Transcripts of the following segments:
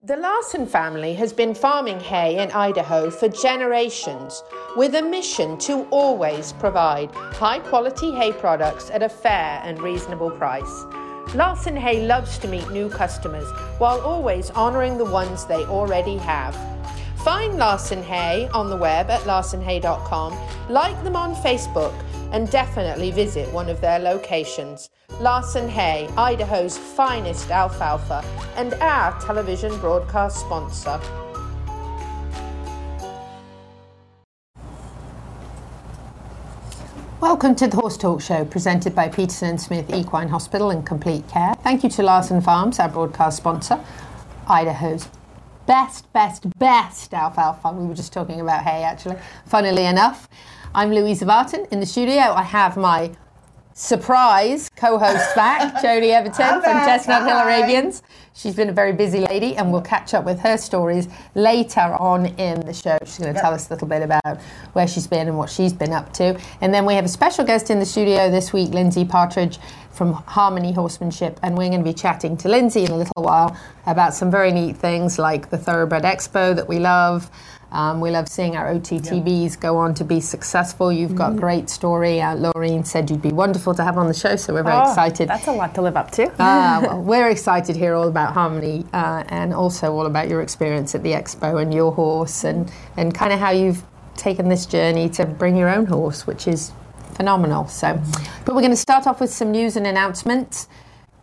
The Larson family has been farming hay in Idaho for generations, with a mission to always provide high-quality hay products at a fair and reasonable price. Larson Hay loves to meet new customers while always honoring the ones they already have. Find Larson Hay on the web at larsonhay.com, like them on Facebook, and definitely visit one of their locations. Larson Hay, Idaho's finest alfalfa, and our television broadcast sponsor. Welcome to the Horse Talk Show, presented by Peterson and Smith Equine Hospital and Complete Care. Thank you to Larson Farms, our broadcast sponsor, Idaho's best alfalfa. We were just talking about hay, actually, funnily enough. I'm Louisa Barton. In the studio, I have my surprise co-host back, Jodie Everton from Chestnut Hill Arabians. She's been a very busy lady, and we'll catch up with her stories later on in the show. She's going to tell us a little bit about where she's been and what she's been up to. And then we have a special guest in the studio this week, Lindsay Partridge from Harmony Horsemanship, and we're going to be chatting to Lindsay in a little while about some very neat things like the Thoroughbred Expo that we love. We love seeing our OTTBs go on to be successful. You've got a great story. Laureen said you'd be wonderful to have on the show, so we're very excited. That's a lot to live up to. Well, we're excited to hear all about Harmony and also all about your experience at the Expo and your horse and kind of how you've taken this journey to bring your own horse, which is phenomenal. So, but we're going to start off with some news and announcements.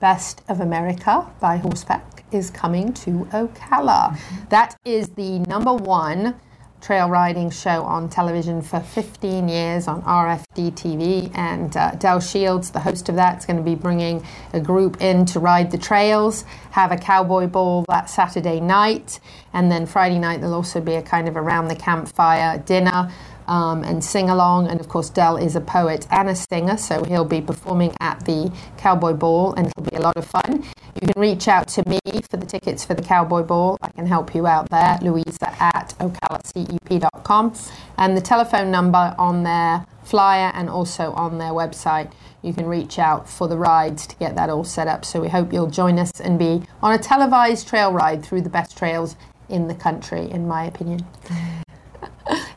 Best of America by Horseback is coming to Ocala. That is the #1 trail riding show on television for 15 years on RFD-TV, and Del Shields, the host of that, is going to be bringing a group in to ride the trails, have a cowboy ball that Saturday night, and then Friday night there'll also be a kind of around the campfire dinner and sing-along. And, of course, Del is a poet and a singer, so he'll be performing at the Cowboy Ball, and it'll be a lot of fun. You can reach out to me for the tickets for the Cowboy Ball. I can help you out there, Louisa, at ocalacep.com. And the telephone number on their flyer and also on their website, you can reach out for the rides to get that all set up. So we hope you'll join us and be on a televised trail ride through the best trails in the country, in my opinion.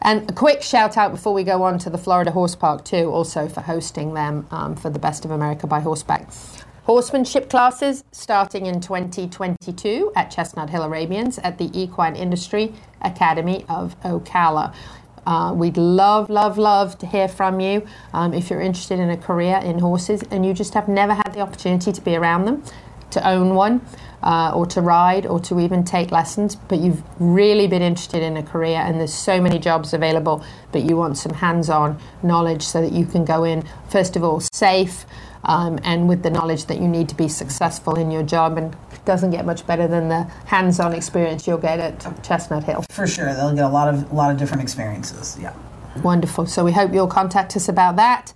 And a quick shout out before we go on to the Florida Horse Park too, also for hosting them for the Best of America by Horseback. Horsemanship classes starting in 2022 at Chestnut Hill Arabians at the Equine Industry Academy of Ocala. We'd love to hear from you if you're interested in a career in horses and you just have never had the opportunity to be around them, to own one, or to ride, or to even take lessons, but you've really been interested in a career and there's so many jobs available, but you want some hands-on knowledge so that you can go in, first of all, safe and with the knowledge that you need to be successful in your job. And it doesn't get much better than the hands-on experience you'll get at Chestnut Hill. For sure, they'll get a lot of different experiences, yeah. Wonderful. So we hope you'll contact us about that.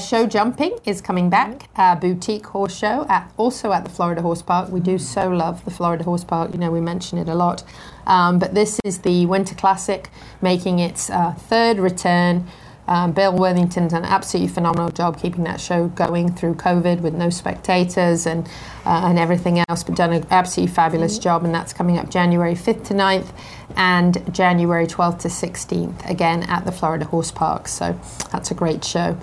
Show jumping is coming back, a boutique horse show, also at the Florida Horse Park. We do so love the Florida Horse Park. You know, we mention it a lot. But this is the Winter Classic making its third return. Bill Worthington's done an absolutely phenomenal job keeping that show going through COVID with no spectators and everything else, but done an absolutely fabulous job, and that's coming up January 5th to 9th and January 12th to 16th, again at the Florida Horse Park. So that's a great show.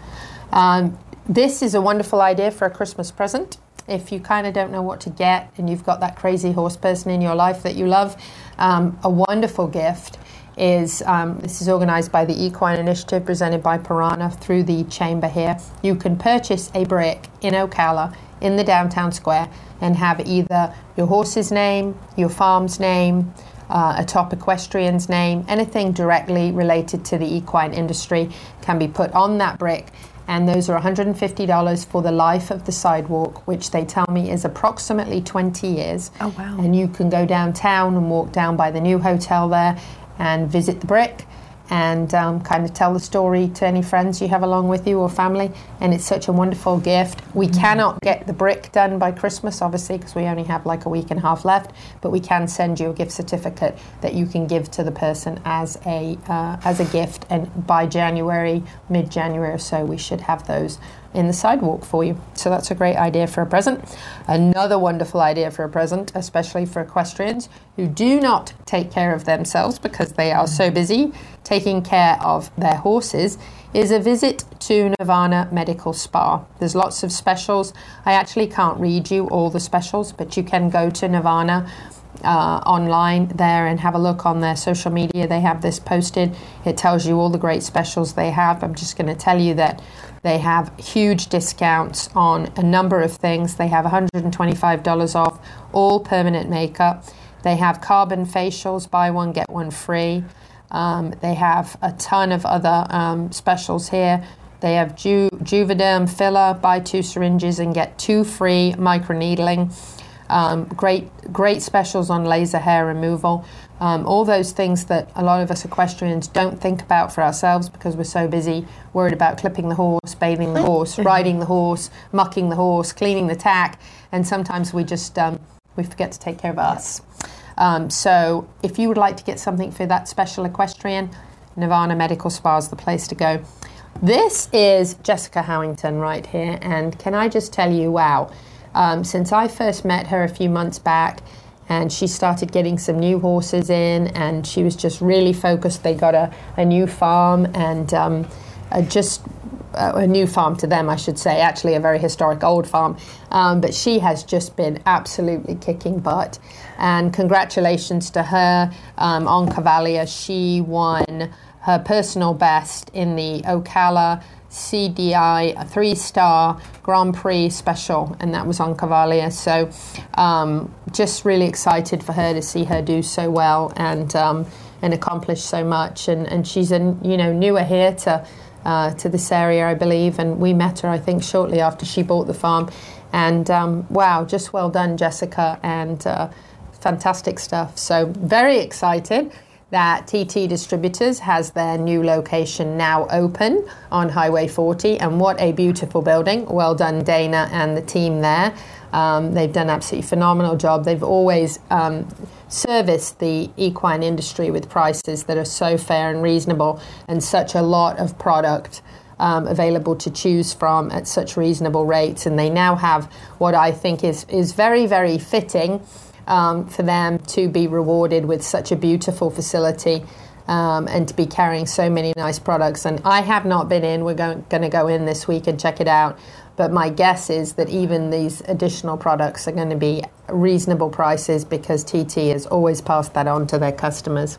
This is a wonderful idea for a Christmas present. If you kind of don't know what to get and you've got that crazy horse person in your life that you love, a wonderful gift is, this is organized by the Equine Initiative, presented by Piranha through the chamber here. You can purchase a brick in Ocala in the downtown square and have either your horse's name, your farm's name, a top equestrian's name, anything directly related to the equine industry can be put on that brick. And those are $150 for the life of the sidewalk, which they tell me is approximately 20 years. Oh, wow. And you can go downtown and walk down by the new hotel there and visit the brick and kind of tell the story to any friends you have along with you or family. And it's such a wonderful gift. We cannot get the brick done by Christmas, obviously, because we only have like a week and a half left, but we can send you a gift certificate that you can give to the person as a gift. And by January, mid-January or so, we should have those in the sidewalk for you. So that's a great idea for a present. Another wonderful idea for a present, especially for equestrians who do not take care of themselves because they are so busy taking care of their horses, is a visit to Nirvana Medical Spa. There's lots of specials. I actually can't read you all the specials, but you can go to Nirvana online there and have a look on their social media. They have this posted. It tells you all the great specials they have. I'm just going to tell you that they have huge discounts on a number of things. They have $125 off all permanent makeup. They have carbon facials, buy one, get one free. They have a ton of other specials here. They have Juvederm filler, buy 2 syringes and get 2 free, microneedling. Great specials on laser hair removal. All those things that a lot of us equestrians don't think about for ourselves because we're so busy worried about clipping the horse, bathing the horse, riding the horse, mucking the horse, cleaning the tack. And sometimes we just we forget to take care of us. So if you would like to get something for that special equestrian, Nirvana Medical Spa is the place to go. This is Jessica Howington right here. And can I just tell you, wow, since I first met her a few months back, and she started getting some new horses in, and she was just really focused. They got a new farm, and a new farm to them, I should say, actually a very historic old farm. But she has just been absolutely kicking butt. And congratulations to her on Cavalier. She won her personal best in the Ocala CDI, a 3-star Grand Prix special, and that was on Cavalier. So just really excited for her to see her do so well and accomplish so much. And she's newer here to this area, I believe. And we met her, I think, shortly after she bought the farm. And wow, just well done, Jessica, and fantastic stuff. So very excited that TT Distributors has their new location now open on Highway 40, and what a beautiful building. Well done, Dana and the team there. They've done an absolutely phenomenal job. They've always serviced the equine industry with prices that are so fair and reasonable, and such a lot of product available to choose from at such reasonable rates. And they now have what I think is very, very fitting for them to be rewarded with such a beautiful facility and to be carrying so many nice products. And I have not been in. We're going to go in this week and check it out. But my guess is that even these additional products are going to be reasonable prices because TT has always passed that on to their customers.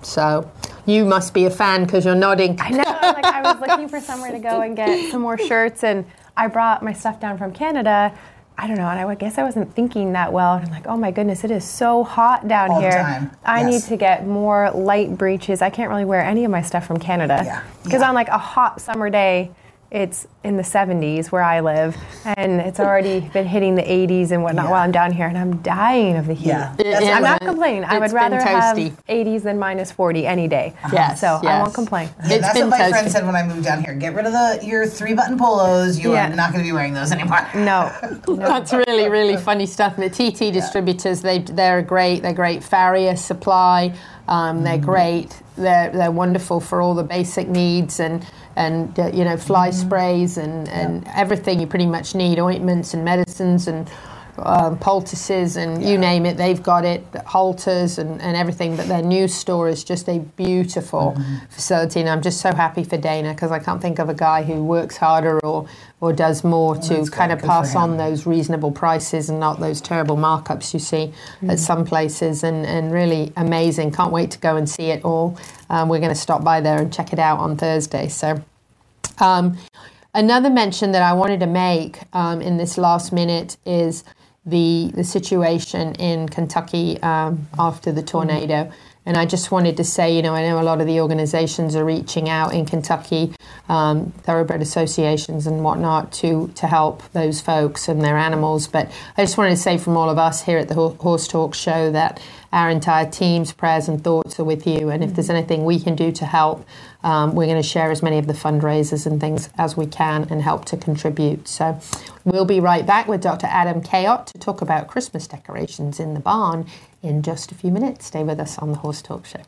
So you must be a fan because you're nodding. I know. I was looking for somewhere to go and get some more shirts. And I brought my stuff down from Canada. I don't know, and I guess I wasn't thinking that well. And I'm like, oh my goodness, it is so hot down all here. The time. I need to get more light breeches. I can't really wear any of my stuff from Canada. Because on like a hot summer day, it's in the 70s where I live, and it's already been hitting the 80s and whatnot while I'm down here, and I'm dying of the heat. I'm not complaining. I would rather have 80s than minus 40 any day. I won't complain. That's what my friend said when I moved down here. Get rid of your 3-button polos. You are not going to be wearing those anymore. No. That's really, really funny stuff. The TT Distributors, they're great. They're great farrier supply. They're great. They're wonderful for all the basic needs and fly sprays and everything you pretty much need, ointments and medicines and poultices and you name it, they've got it, halters and everything. But their new store is just a beautiful facility, and I'm just so happy for Dana because I can't think of a guy who works harder or does more to kind of pass on those reasonable prices and not those terrible markups you see at some places, and really amazing. Can't wait to go and see it all. We're going to stop by there and check it out on Thursday. So another mention that I wanted to make in this last minute is the situation in Kentucky after the tornado. And I just wanted to say, I know a lot of the organizations are reaching out in Kentucky thoroughbred associations and whatnot to help those folks and their animals. But I just wanted to say from all of us here at the Horse Talk Show that our entire team's prayers and thoughts are with you. And if there's anything we can do to help, we're going to share as many of the fundraisers and things as we can and help to contribute. So we'll be right back with Dr. Adam Cayot to talk about Christmas decorations in the barn in just a few minutes. Stay with us on the Horse Talk Show.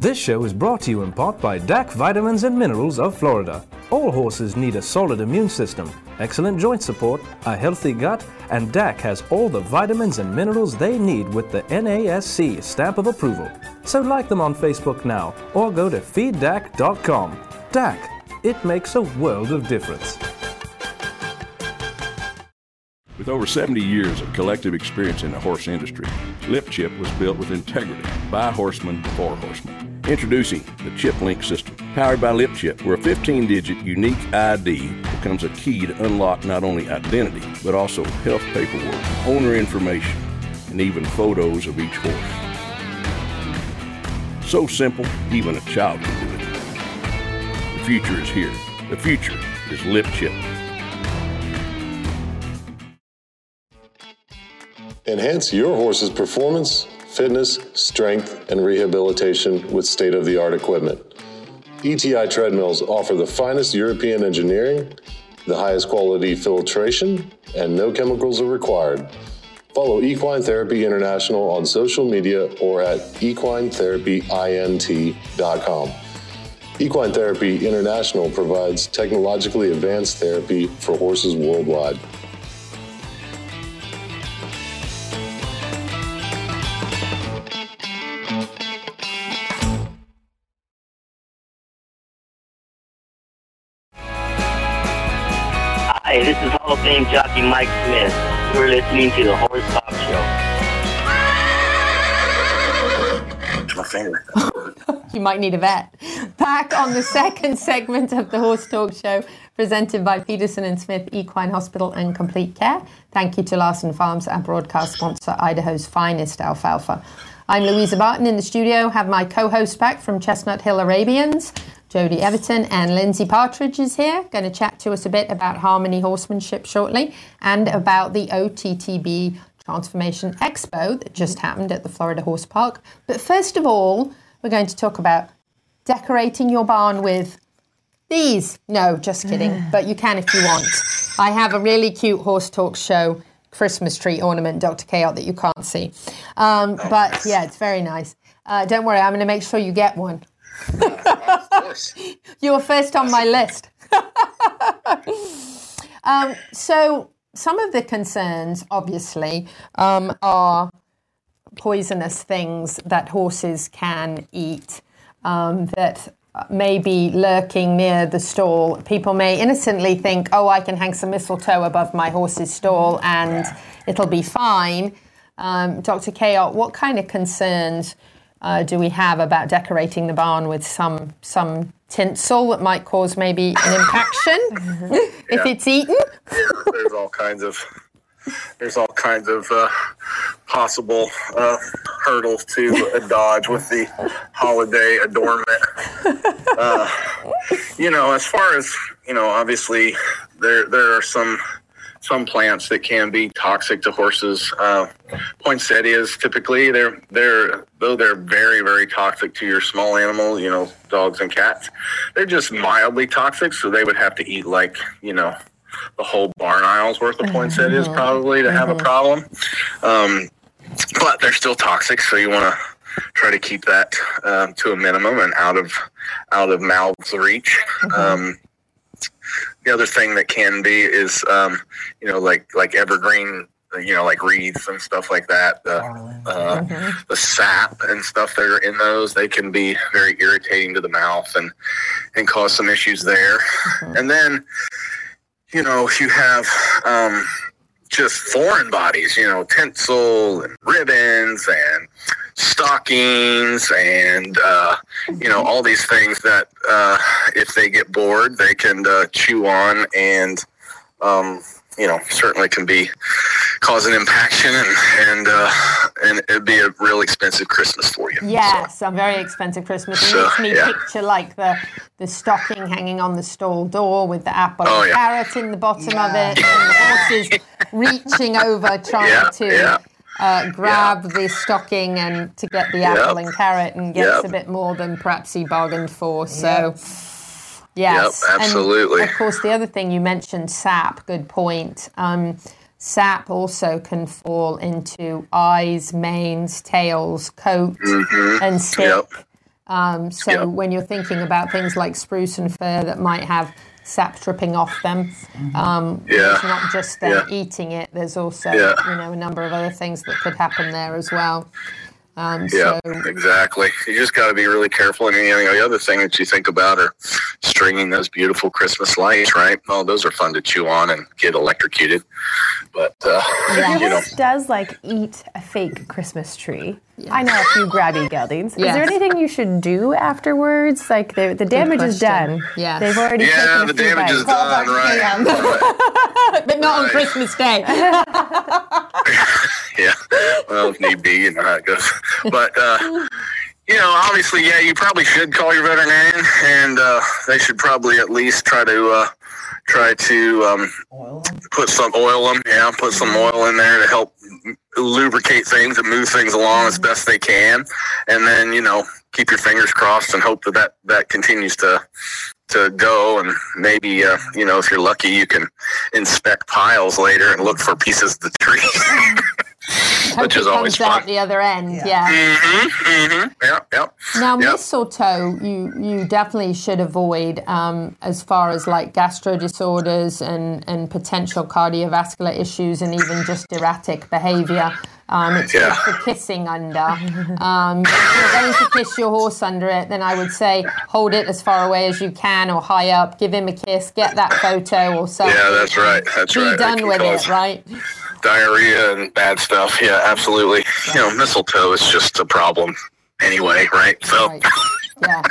This show is brought to you in part by DAC Vitamins and Minerals of Florida. All horses need a solid immune system, excellent joint support, a healthy gut, and DAC has all the vitamins and minerals they need with the NASC stamp of approval. So like them on Facebook now or go to feeddac.com. DAC, it makes a world of difference. With over 70 years of collective experience in the horse industry, LipChip was built with integrity by horsemen for horsemen. Introducing the ChipLink system. Powered by LipChip, where a 15-digit unique ID becomes a key to unlock not only identity, but also health paperwork, owner information, and even photos of each horse. So simple, even a child can do it. The future is here. The future is LipChip. Enhance your horse's performance, fitness, strength, and rehabilitation with state-of-the-art equipment. ETI treadmills offer the finest European engineering, the highest quality filtration, and no chemicals are required. Follow Equine Therapy International on social media or at equinetherapyint.com. Equine Therapy International provides technologically advanced therapy for horses worldwide. Hey, this is Hall of Fame jockey Mike Smith. You're listening to the Horse Talk Show. You might need a vet. Back on the second segment of the Horse Talk Show, presented by Peterson and Smith Equine Hospital and Complete Care. Thank you to Larson Farms, our broadcast sponsor, Idaho's finest alfalfa. I'm Louisa Barton in the studio, have my co-host back from Chestnut Hill Arabians, Jodie Everton and Lindsay Partridge is here, going to chat to us a bit about Harmony Horsemanship shortly and about the OTTB Transformation Expo that just happened at the Florida Horse Park. But first of all, we're going to talk about decorating your barn with these. No, just kidding. But you can if you want. I have a really cute Horse Talk show Christmas tree ornament, Dr. Cayot, that you can't see. But yeah, it's very nice. Don't worry, I'm going to make sure you get one. Of course. You were first on my list. So some of the concerns, obviously, are poisonous things that horses can eat that may be lurking near the stall. People may innocently think, oh, I can hang some mistletoe above my horse's stall and it'll be fine. Dr. Cayot, what kind of concerns do we have about decorating the barn with some tinsel that might cause maybe an impaction if it's eaten? There's all kinds of possible hurdles to dodge with the holiday adornment. As far as, obviously there are some plants that can be toxic to horses. Poinsettias, typically, they're very, very toxic to your small animal, dogs and cats. They're just mildly toxic, so they would have to eat the whole barn aisle's worth of poinsettias probably to have a problem. But they're still toxic, so you want to try to keep that to a minimum and out of mouth's reach. The other thing that can be is, like evergreen, like reeds and stuff like that. The sap and stuff that are in those, they can be very irritating to the mouth and cause some issues there. And then, you have just foreign bodies, tinsel and ribbons and stockings and, all these things that if they get bored, they can chew on and, certainly can be causing impaction and it'd be a real expensive Christmas for you. Yes, a very expensive Christmas. It makes me picture like the stocking hanging on the stall door with the apple and carrot in the bottom of it and the horses reaching over trying to... grab the stocking and to get the apple and carrot and gets a bit more than perhaps he bargained for. So, yes. Yep, absolutely. And of course, the other thing you mentioned, sap, good point. Sap also can fall into eyes, manes, tails, coat, and stick. So when you're thinking about things like spruce and fir that might have sap dripping off them. It's not just them eating it. There's also, a number of other things that could happen there as well. Exactly. You just got to be really careful. And the other thing that you think about are stringing those beautiful Christmas lights, right? Well, those are fun to chew on and get electrocuted. But does eat a fake Christmas tree. Yeah. I know a few grabby geldings. Yes. Is there anything you should do afterwards? Like the damage is done. Yeah, they've already taken a few bites. Is done, right? But not on Christmas Day. Well, if need be, how it goes. But obviously, you probably should call your veterinarian, and they should probably at least try to put some oil in. Yeah, put some oil in there to help lubricate things and move things along as best they can, and then keep your fingers crossed and hope that continues to go. And maybe if you're lucky, you can inspect piles later and look for pieces of the tree, which is always fun. Out the other end, Mistletoe, you definitely should avoid as far as gastro disorders and potential cardiovascular issues and even just erratic behavior. It's good for kissing under. If you're going to kiss your horse under it, then I would say hold it as far away as you can or high up, give him a kiss, get that photo or something. Yeah, that's right. Be done with it, right? Diarrhea and bad stuff. Yeah, absolutely. Yeah. Mistletoe is just a problem anyway, right? So. Right. Yeah.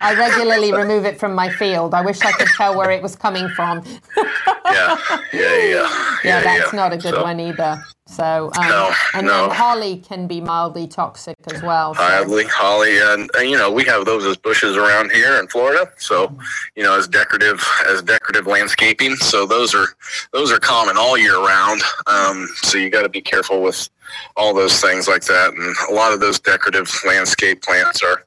I regularly remove it from my field. I wish I could tell where it was coming from. Yeah, that's not a good one either. So and holly can be mildly toxic as well. Holly, and you know, we have those as bushes around here in Florida. So, you know, as decorative landscaping. So those are common all year round. So you got to be careful with all those things like that. And a lot of those decorative landscape plants are.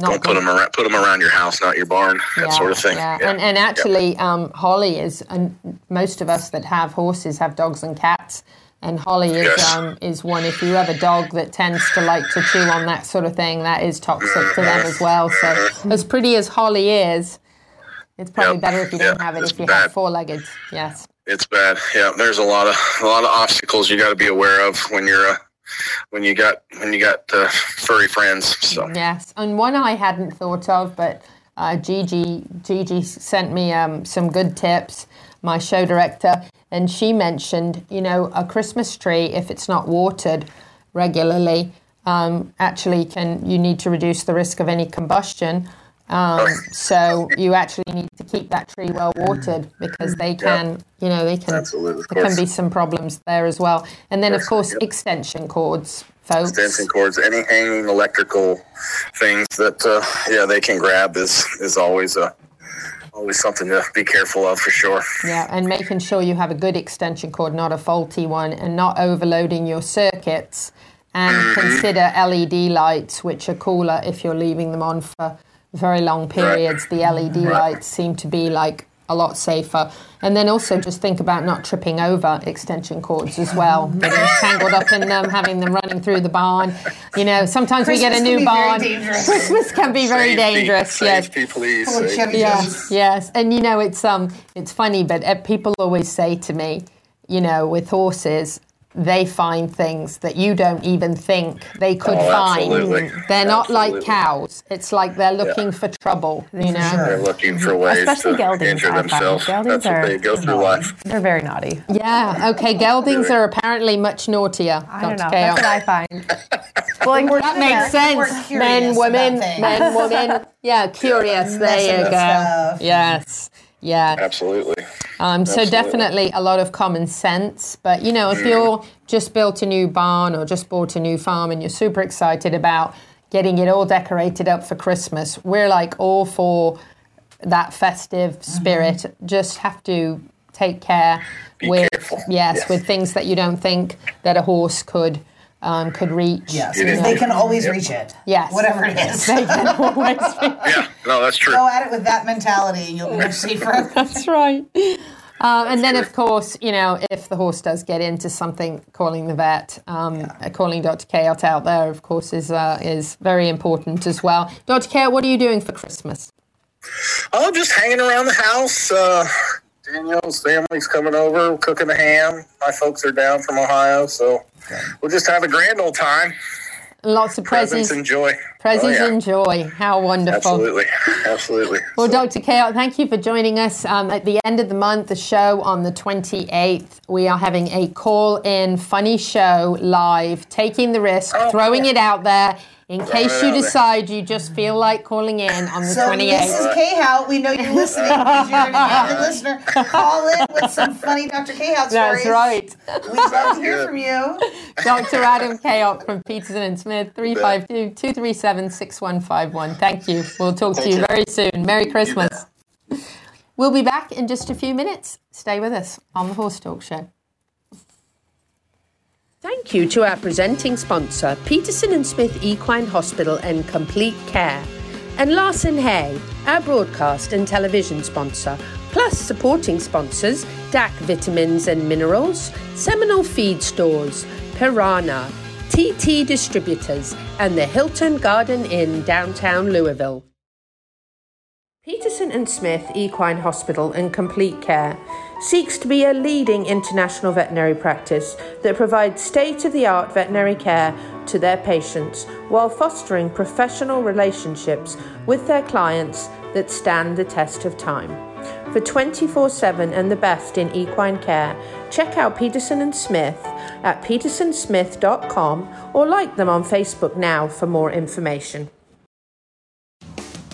Don't put them around your house, not your barn, that sort of thing. Yeah. Yeah. And actually, holly is, and most of us that have horses have dogs and cats, and holly is one. If you have a dog that tends to like to chew on that sort of thing, that is toxic to them as well. So as pretty as holly is, it's probably better if you don't have it. If you have four-legged, yes, it's bad. Yeah, there's a lot of obstacles you got to be aware of when you're when you got furry friends. So. Yes, and one I hadn't thought of, but Gigi sent me some good tips, my show director, and she mentioned, you know, a Christmas tree, if it's not watered regularly, you need to reduce the risk of any combustion. So you actually need to keep that tree well watered, because they can, there can be some problems there as well. And then, extension cords, folks. Extension cords, any hanging electrical things that, they can grab is always something to be careful of, for sure. Yeah, and making sure you have a good extension cord, not a faulty one, and not overloading your circuits. And consider LED lights, which are cooler if you're leaving them on for very long periods. The LED lights seem to be like a lot safer. And then also just think about not tripping over extension cords as well, getting tangled up in them, having them running through the barn. You know, sometimes Christmas we get a new barn. Christmas can be very dangerous. Safety, please. Yes. And you know, it's funny, but people always say to me, you know, with horses, they find things that you don't even think they could find. Absolutely. They're not like cows. It's like they're looking for trouble, you know. Sure. They're looking for ways to injure themselves. That's what they go through life. They're very naughty. Yeah, okay, geldings are apparently much naughtier. I don't know, that's what I find. Well, that makes sense. Men, women. Yeah, curious. There you go. Yes. Yeah, absolutely. So definitely a lot of common sense. But, you know, if you're just built a new barn or just bought a new farm and you're super excited about getting it all decorated up for Christmas, we're like all for that festive spirit. Just have to take care. Be careful with things that you don't think that a horse could reach. Yes, because they can always reach it. Yes. Whatever it is. They can always reach it. Yeah, no, that's true. Go at it with that mentality and you'll be much safer. That's right. Then, of course, you know, if the horse does get into something, calling the vet, calling Dr. Cayot out there, of course, is very important as well. Dr. Cayot, what are you doing for Christmas? Oh, just hanging around the house. Daniel's family's coming over, cooking the ham. My folks are down from Ohio, so... We'll just have a grand old time. Lots of presents and joy. How wonderful. Absolutely. Well, Dr. Cayot, thank you for joining us. At the end of the month, the show on the 28th, we are having a call-in funny show live, taking the risk, throwing it out there. In case you decide you just feel like calling in on the 28th. So Mrs. Cayot, we know you're listening because you're an avid listener. Call in with some funny Dr. Cayot stories. That's right. We'd love to hear from you. Dr. Adam Cayot from Peterson and Smith, 352-237-6151. Thank you. We'll talk to you very soon. Merry Christmas. We'll be back in just a few minutes. Stay with us on the Horse Talk Show. Thank you to our presenting sponsor, Peterson and Smith Equine Hospital and Complete Care, and Larson Hay, our broadcast and television sponsor, plus supporting sponsors, DAC Vitamins and Minerals, Seminole Feed Stores, Piranha, TT Distributors, and the Hilton Garden Inn, downtown Louisville. Peterson and Smith Equine Hospital and Complete Care seeks to be a leading international veterinary practice that provides state-of-the-art veterinary care to their patients while fostering professional relationships with their clients that stand the test of time. For 24/7 and the best in equine care, check out Peterson and Smith at petersonsmith.com or like them on Facebook now for more information.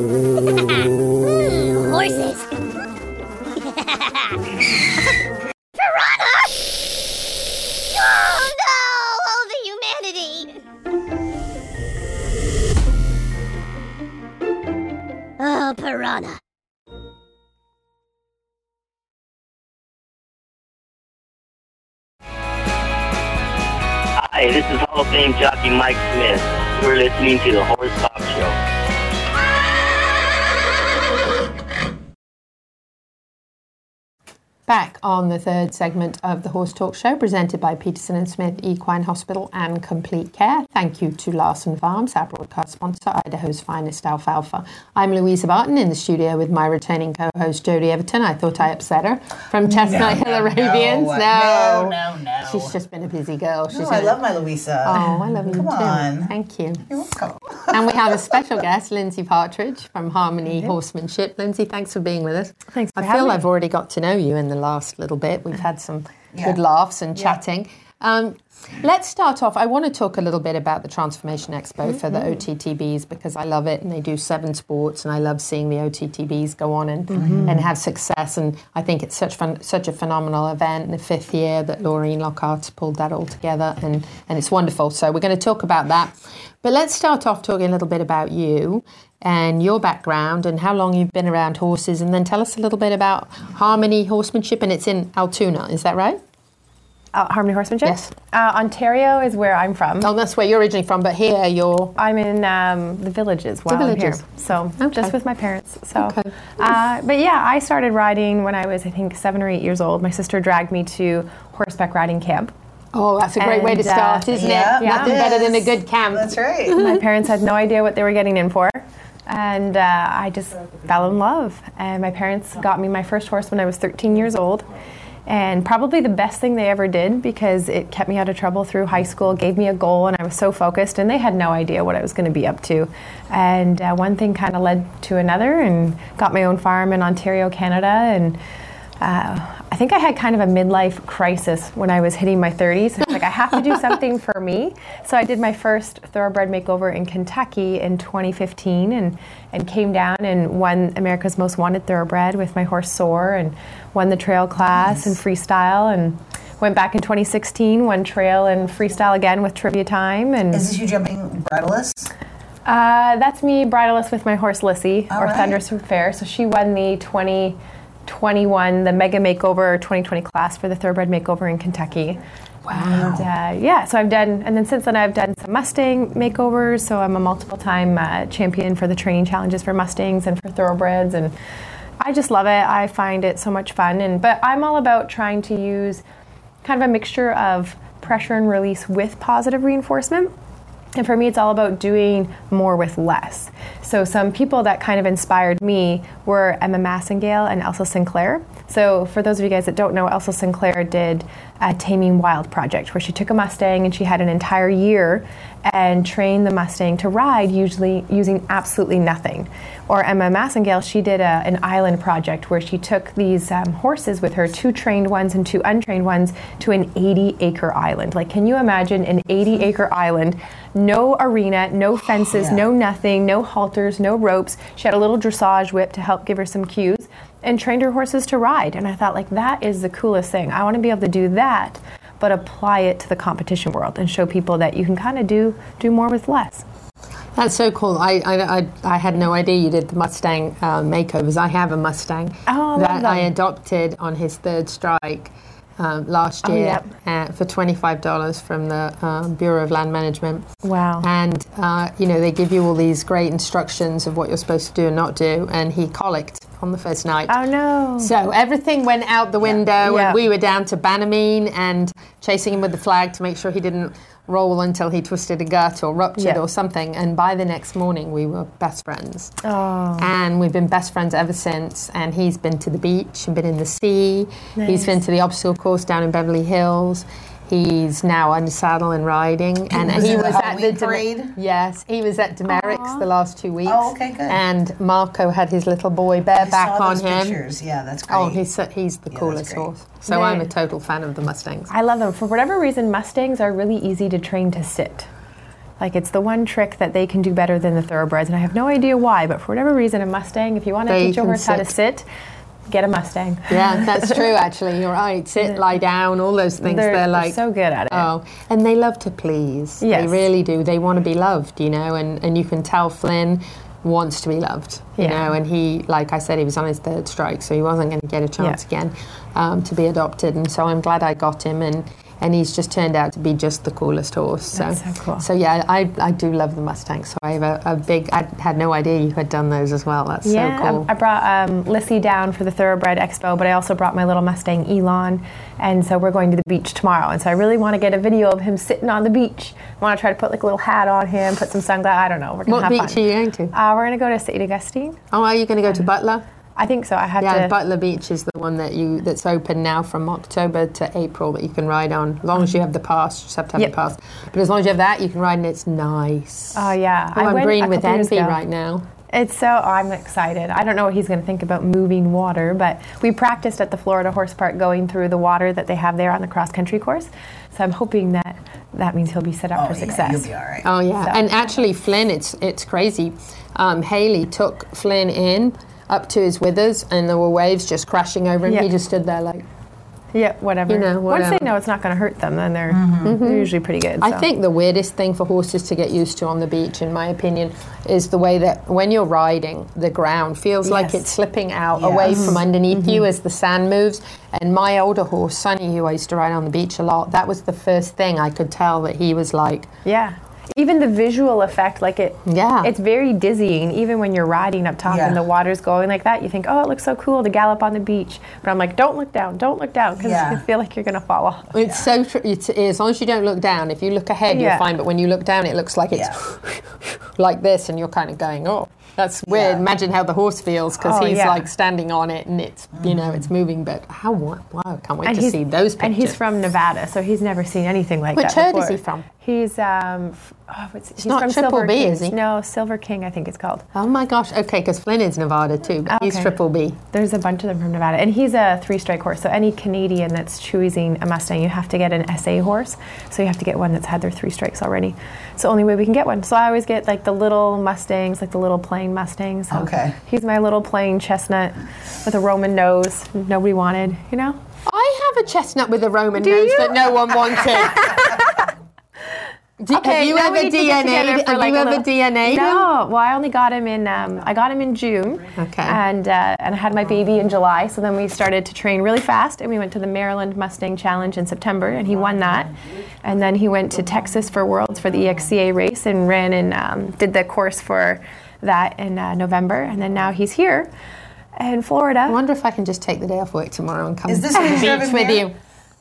Horses. Piranha! Oh no! All the humanity! Oh, Piranha. Hi, this is Hall of Fame jockey Mike Smith. We're listening to the Horse Pop Show. Back on the third segment of the Horse Talk Show, presented by Peterson and Smith Equine Hospital and Complete Care. Thank you to Larson Farms, our broadcast sponsor, Idaho's finest alfalfa. I'm Louisa Barton in the studio with my returning co-host Jodie Everton. I thought I upset her from Chestnut Hill Arabians. No. She's just been a busy girl. I love my Louisa. Oh, I love you too. Come on. Thank you. You're welcome. And we have a special guest, Lindsay Partridge from Harmony Horsemanship. Lindsay, thanks for being with us. Thanks for having me. I feel I've already got to know you in the last little bit. We've had some good laughs and chatting. Let's start off. I want to talk a little bit about the Transformation Expo for the OTTBs because I love it, and they do 7 sports, and I love seeing the OTTBs go on and have success. And I think it's such a phenomenal event. The 5th year that Laureen Lockhart's pulled that all together, and it's wonderful. So we're going to talk about that. But let's start off talking a little bit about you and your background and how long you've been around horses, and then tell us a little bit about Harmony Horsemanship, and it's in Altoona, is that right? Harmony Horsemanship? Yes. Ontario is where I'm from. Oh, that's where you're originally from, but here you're... I'm in the villages while I'm here. So, just with my parents. So, but yeah, I started riding when I was, I think, 7 or 8 years old. My sister dragged me to horseback riding camp. Oh, that's a great way to start, isn't it? Yeah. Nothing better than a good camp. That's right. My parents had no idea what they were getting in for. And I just fell in love. And my parents got me my first horse when I was 13 years old. And probably the best thing they ever did, because it kept me out of trouble through high school, gave me a goal, and I was so focused, and they had no idea what I was going to be up to. And one thing kind of led to another, and got my own farm in Ontario, Canada. And I think I had kind of a midlife crisis when I was hitting my 30s. Like, I have to do something for me. So I did my first thoroughbred makeover in Kentucky in 2015 and came down and won America's Most Wanted Thoroughbred with my horse Soar, and won the trail class and freestyle, and went back in 2016, won trail and freestyle again with trivia time. And is this you jumping bridleless? That's me bridleless with my horse Lissy, Thundress from Fair. So she won the 2021, the Mega Makeover 2020 class for the Thoroughbred Makeover in Kentucky. Wow. And, so I've done, and then since then I've done some Mustang makeovers, so I'm a multiple-time champion for the training challenges for Mustangs and for Thoroughbreds, and I just love it. I find it so much fun, but I'm all about trying to use kind of a mixture of pressure and release with positive reinforcement. And for me, it's all about doing more with less. So some people that kind of inspired me were Emma Massingale and Elsa Sinclair. So for those of you guys that don't know, Elsa Sinclair did a Taming Wild project where she took a Mustang and she had an entire year and trained the Mustang to ride, usually using absolutely nothing. Or Emma Massingale, she did an island project where she took these horses with her, 2 trained ones and 2 untrained ones, to an 80-acre island. Like, can you imagine an 80-acre island? No arena, no fences, no nothing, no halters, no ropes. She had a little dressage whip to help give her some cues, and trained her horses to ride. And I thought, like, that is the coolest thing. I want to be able to do that, but apply it to the competition world and show people that you can kind of do more with less. That's so cool. I had no idea you did the Mustang makeovers. I have a Mustang that I adopted on his third strike last year for $25 from the Bureau of Land Management. Wow. And, they give you all these great instructions of what you're supposed to do and not do, and he colicked on the first night. Oh, no. So everything went out the window, and we were down to Banamine and chasing him with the flag to make sure he didn't roll until he twisted a gut or ruptured or something. And by the next morning, we were best friends. Oh. And we've been best friends ever since. And he's been to the beach and been in the sea. Nice. He's been to the obstacle course down in Beverly Hills. He's now under saddle and riding. He was at the parade? Yes, he was at Demericks the last 2 weeks. Oh, okay, good. And Marco had his little boy bareback on him. Pictures. Yeah, that's great. Oh, he's the coolest horse. So I'm a total fan of the Mustangs. I love them. For whatever reason, Mustangs are really easy to train to sit. Like, it's the one trick that they can do better than the Thoroughbreds, and I have no idea why, but for whatever reason, a Mustang, if you want to teach your horse how to sit, get a Mustang. Yeah, that's true, actually. You're right. Sit, lie down, all those things. They're like so good at it. Oh, and they love to please. Yes. They really do. They want to be loved, you know, and you can tell Flynn wants to be loved, you know, and he, like I said, he was on his third strike, so he wasn't going to get a chance again to be adopted. And so I'm glad I got him, and he's just turned out to be just the coolest horse. That's so cool. So yeah, I do love the Mustang. So I have a big, I had no idea you had done those as well. That's so cool. I brought Lissy down for the Thoroughbred Expo, but I also brought my little Mustang Elon, and so we're going to the beach tomorrow. And so I really want to get a video of him sitting on the beach. I want to try to put like a little hat on him, put some sunglasses. I don't know. We're gonna have fun. What beach are you going to? We're going to go to St. Augustine. Oh, are you going to go to Butler? I think so. I had to. Butler Beach is the one that's open now from October to April that you can ride on. As long as you have the pass, you just have to have the pass. But as long as you have that, you can ride, and it's nice. Oh yeah, I'm green with envy right now. I'm excited. I don't know what he's going to think about moving water, but we practiced at the Florida Horse Park going through the water that they have there on the cross-country course. So I'm hoping that means he'll be set up for success. You'll be all right. Oh, yeah. So. And actually, Flynn, it's crazy. Haley took Flynn in up to his withers, and there were waves just crashing over him. He just stood there like... Yeah, whatever. You know, whatever. Once they know it's not going to hurt them, then they're usually pretty good. So. I think the weirdest thing for horses to get used to on the beach, in my opinion, is the way that when you're riding, the ground feels like it's slipping out away from underneath you as the sand moves. And my older horse, Sonny, who I used to ride on the beach a lot, that was the first thing I could tell that he was like... Yeah. Even the visual effect, like it's very dizzying. Even when you're riding up top and the water's going like that, you think, oh, it looks so cool to gallop on the beach. But I'm like, don't look down, because you feel like you're going to fall off. It's so true. As long as you don't look down, if you look ahead, you're fine. But when you look down, it looks like it's like this, and you're kind of going, oh, that's weird. Imagine how the horse feels, because he's like standing on it, and it's, you know, it's moving. But wow, I can't wait to see those pictures. And he's from Nevada, so he's never seen anything like that before. Which herd is he from? He's he's not from Triple B, is he? No, Silver King, I think it's called. Oh my gosh! Okay, because Flynn is Nevada too, but he's Triple B. There's a bunch of them from Nevada, and he's a three-strike horse. So any Canadian that's choosing a Mustang, you have to get an SA horse. So you have to get one that's had their three strikes already. It's the only way we can get one. So I always get like the little Mustangs, like the little plain Mustangs. So he's my little plain chestnut with a Roman nose. Nobody wanted, you know. I have a chestnut with a Roman nose that no one wanted. Have you ever DNA'd him? No. Well, I only got him in June. Okay. And I had my baby in July. So then we started to train really fast, and we went to the Maryland Mustang Challenge in September, and he won that. And then he went to Texas for Worlds for the EXCA race and ran and did the course for that in November. And then now he's here in Florida. I wonder if I can just take the day off work tomorrow and come to the beach with you.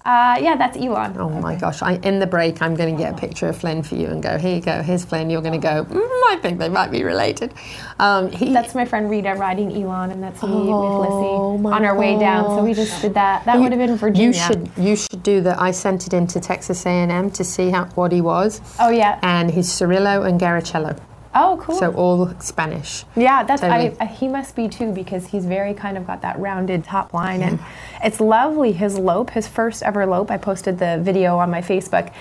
That's Elon. Oh, my gosh. In the break, I'm going to get a picture of Flynn for you and go, here you go, here's Flynn. You're going to go, I think they might be related. That's my friend Rita riding Elon, and that's me with Lissy on our way down. So we just did that. That would have been Virginia. You should do that. I sent it into Texas A&M to see what he was. Oh, yeah. And he's Cirillo and Garicello. Oh, cool. So all Spanish. Yeah, that's totally. He must be too, because he's very kind of got that rounded top line. And it's lovely, his lope, his first ever lope. I posted the video on my Facebook.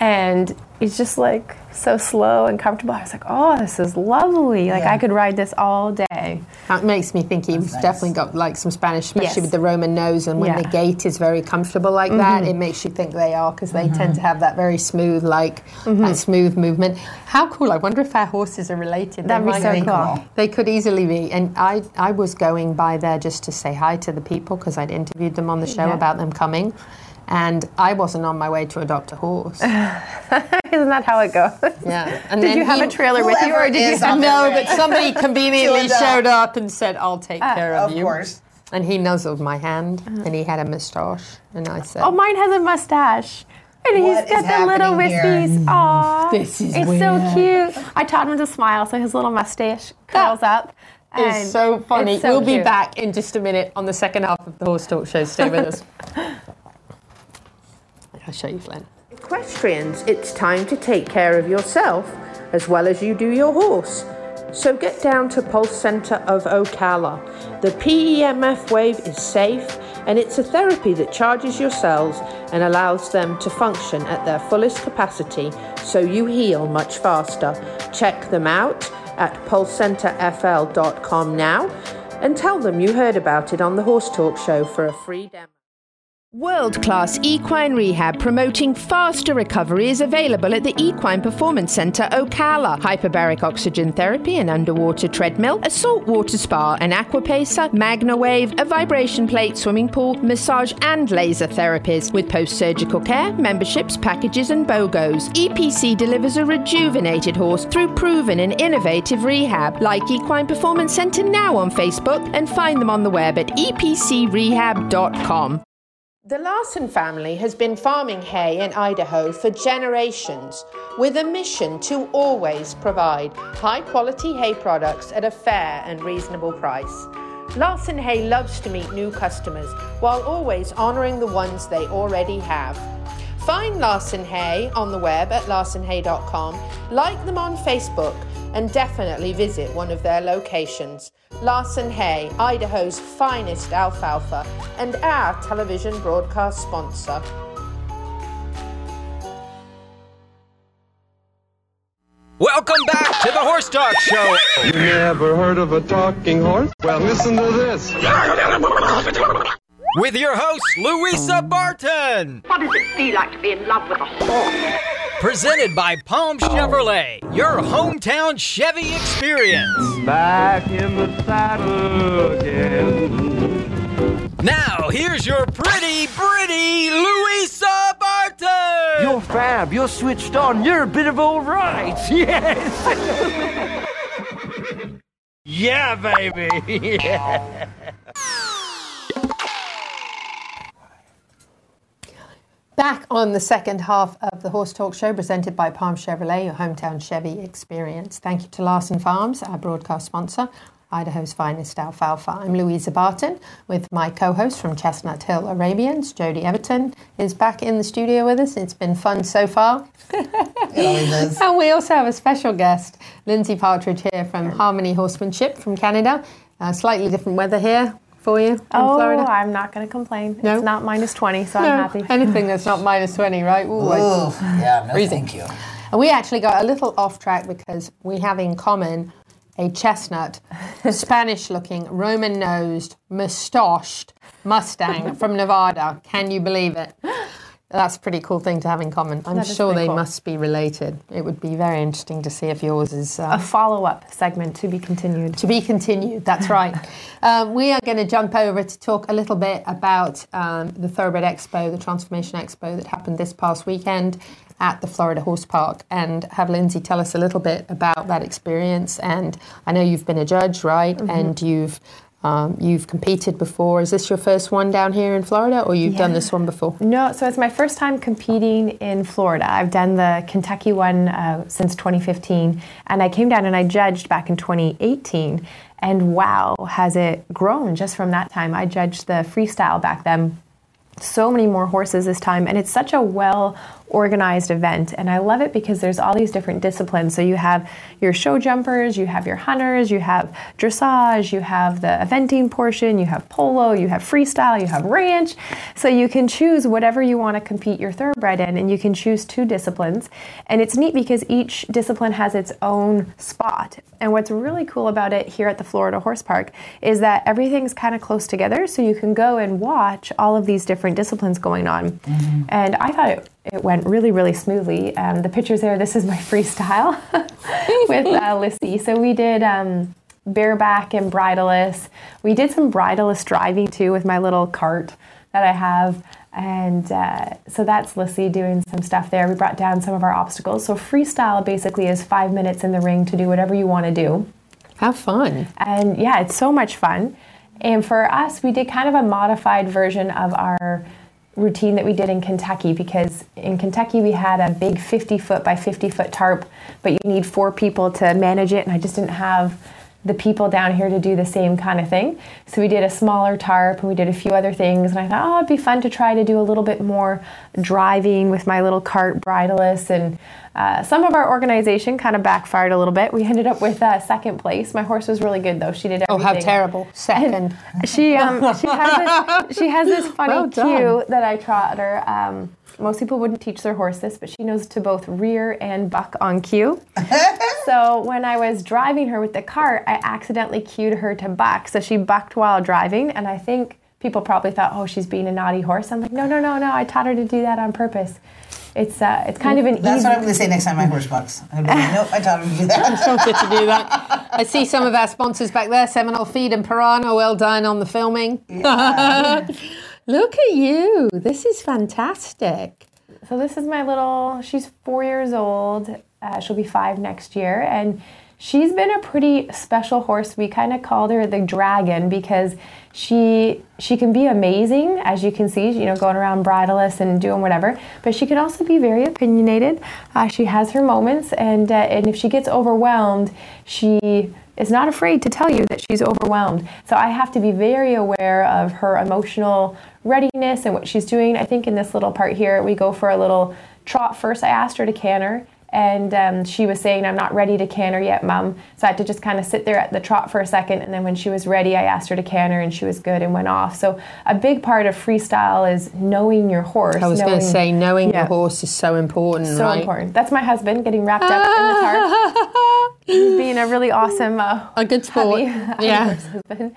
And it's just like so slow and comfortable. I was like, oh, this is lovely. Like I could ride this all day. That makes me think he's definitely got like some Spanish, especially with the Roman nose. And when the gait is very comfortable like that, it makes you think they are, because they tend to have that very smooth, like that smooth movement. How cool. I wonder if our horses are related. That'd be so cool. They could easily be. And I was going by there just to say hi to the people, because I'd interviewed them on the show about them coming. And I wasn't on my way to adopt a horse. Isn't that how it goes? Yeah. And did you have a trailer with you, or did you? No, but somebody conveniently showed up and said, "I'll take care of you." Of course. And he nuzzled my hand, and he had a mustache, and I said, "Oh, mine has a mustache." And what he's got the little wispies. Aw, this is it's weird. So cute. I taught him to smile, so his little mustache curls up. It's so funny. It's so we'll be back in just a minute on the second half of the Horse Talk Show. Stay with us. I'll show you, Flynn. Equestrians, it's time to take care of yourself as well as you do your horse. So get down to Pulse Center of Ocala. The PEMF wave is safe, and it's a therapy that charges your cells and allows them to function at their fullest capacity so you heal much faster. Check them out at pulsecenterfl.com now and tell them you heard about it on the Horse Talk Show for a free demo. World-class equine rehab promoting faster recovery is available at the Equine Performance Center Ocala. Hyperbaric oxygen therapy, an underwater treadmill, a saltwater spa, an aquapacer, MagnaWave, a vibration plate, swimming pool, massage and laser therapies with post-surgical care, memberships, packages and BOGOs. EPC delivers a rejuvenated horse through proven and innovative rehab. Like Equine Performance Center now on Facebook and find them on the web at epcrehab.com. The Larson family has been farming hay in Idaho for generations, with a mission to always provide high-quality hay products at a fair and reasonable price. Larson Hay loves to meet new customers while always honoring the ones they already have. Find Larson Hay on the web at larsonhay.com, like them on Facebook, and definitely visit one of their locations. Larson Hay, Idaho's finest alfalfa, and our television broadcast sponsor. Welcome back to the Horse Talk Show. You never heard of a talking horse? Well, listen to this. With your host, Louisa Barton. What does it feel like to be in love with a horse? Presented by Palm Chevrolet, your hometown Chevy experience. Back in the saddle again. Now, here's your pretty Louisa Barton. You're fab, you're switched on, you're a bit of all right, yes. Yeah, baby, yeah. Back on the second half of the Horse Talk Show, presented by Palm Chevrolet, your hometown Chevy experience. Thank you to Larson Farms, our broadcast sponsor, Idaho's finest alfalfa. I'm Louisa Barton with my co-host from Chestnut Hill Arabians, Jodie Everton, is back in the studio with us. It's been fun so far. And we also have a special guest, Lindsay Partridge here from Harmony Horsemanship from Canada. Slightly different weather here for you in Florida? I'm not going to complain. No? It's not minus 20, so no. I'm happy. Anything that's not minus 20, right? Ooh, yeah, no thank you. And we actually got a little off track because we have in common a chestnut, Spanish-looking, Roman-nosed, moustached Mustang from Nevada. Can you believe it? That's a pretty cool thing to have in common. I'm sure they must be related. It would be very interesting to see if yours is... a follow-up segment to be continued. To be continued, that's right. We are going to jump over to talk a little bit about the Thoroughbred Expo, the Transformation Expo that happened this past weekend at the Florida Horse Park, and have Lindsay tell us a little bit about that experience. And I know you've been a judge, right? Mm-hmm. And you've competed before. Is this your first one down here in Florida, or you've done this one before? No, so it's my first time competing in Florida. I've done the Kentucky one since 2015, and I came down and I judged back in 2018, and wow, has it grown just from that time. I judged the freestyle back then. So many more horses this time, and it's such a well-organized event, and I love it because there's all these different disciplines. So you have your show jumpers, you have your hunters, you have dressage, you have the eventing portion, you have polo, you have freestyle, you have ranch. So you can choose whatever you want to compete your thoroughbred in, and you can choose two disciplines. And it's neat because each discipline has its own spot. And what's really cool about it here at the Florida Horse Park is that everything's kind of close together, so you can go and watch all of these different disciplines going on. Mm-hmm. And I thought it went really smoothly. The pictures there, this is my freestyle with Lissy. So we did bareback and bridleless. We did some bridleless driving too with my little cart that I have. And so that's Lissy doing some stuff there. We brought down some of our obstacles. So freestyle basically is 5 minutes in the ring to do whatever you want to do. Have fun. And yeah, it's so much fun. And for us, we did kind of a modified version of our routine that we did in Kentucky, because in Kentucky we had a big 50-foot by 50-foot tarp, but you need four people to manage it, and I just didn't have the people down here to do the same kind of thing. So we did a smaller tarp and we did a few other things, and I thought, oh, it'd be fun to try to do a little bit more driving with my little cart bridleless, and some of our organization kind of backfired a little bit. We ended up with second place. My horse was really good though. She did everything. Oh, how terrible. Second. And she has this funny cue that I taught her. Most people wouldn't teach their horse this, but she knows to both rear and buck on cue. So when I was driving her with the cart, I accidentally cued her to buck. So she bucked while driving, and I think people probably thought, oh, she's being a naughty horse. I'm like, no. I taught her to do that on purpose. It's kind of an easy... That's what I'm going to say next time my horse bucks. I'm going to be like, nope, I taught him to do that. I taught her to do that. I see some of our sponsors back there, Seminole Feed and Piranha. Well done on the filming. Yeah. Look at you. This is fantastic. So this is my little... She's 4 years old. She'll be 5 next year. And she's been a pretty special horse. We kind of called her the dragon because she can be amazing, as you can see, you know, going around bridleless and doing whatever. But she can also be very opinionated. She has her moments, and if she gets overwhelmed, she is not afraid to tell you that she's overwhelmed. So I have to be very aware of her emotional readiness and what she's doing. I think in this little part here, we go for a little trot first. I asked her to canter. And she was saying, I'm not ready to canter yet, Mom. So I had to just kind of sit there at the trot for a second. And then when she was ready, I asked her to canter, and she was good and went off. So a big part of freestyle is knowing your horse. I was going to say, knowing your horse is so important, so right? So important. That's my husband getting wrapped up in the tarp. He's being a really awesome... a good sport. Yeah. Husband.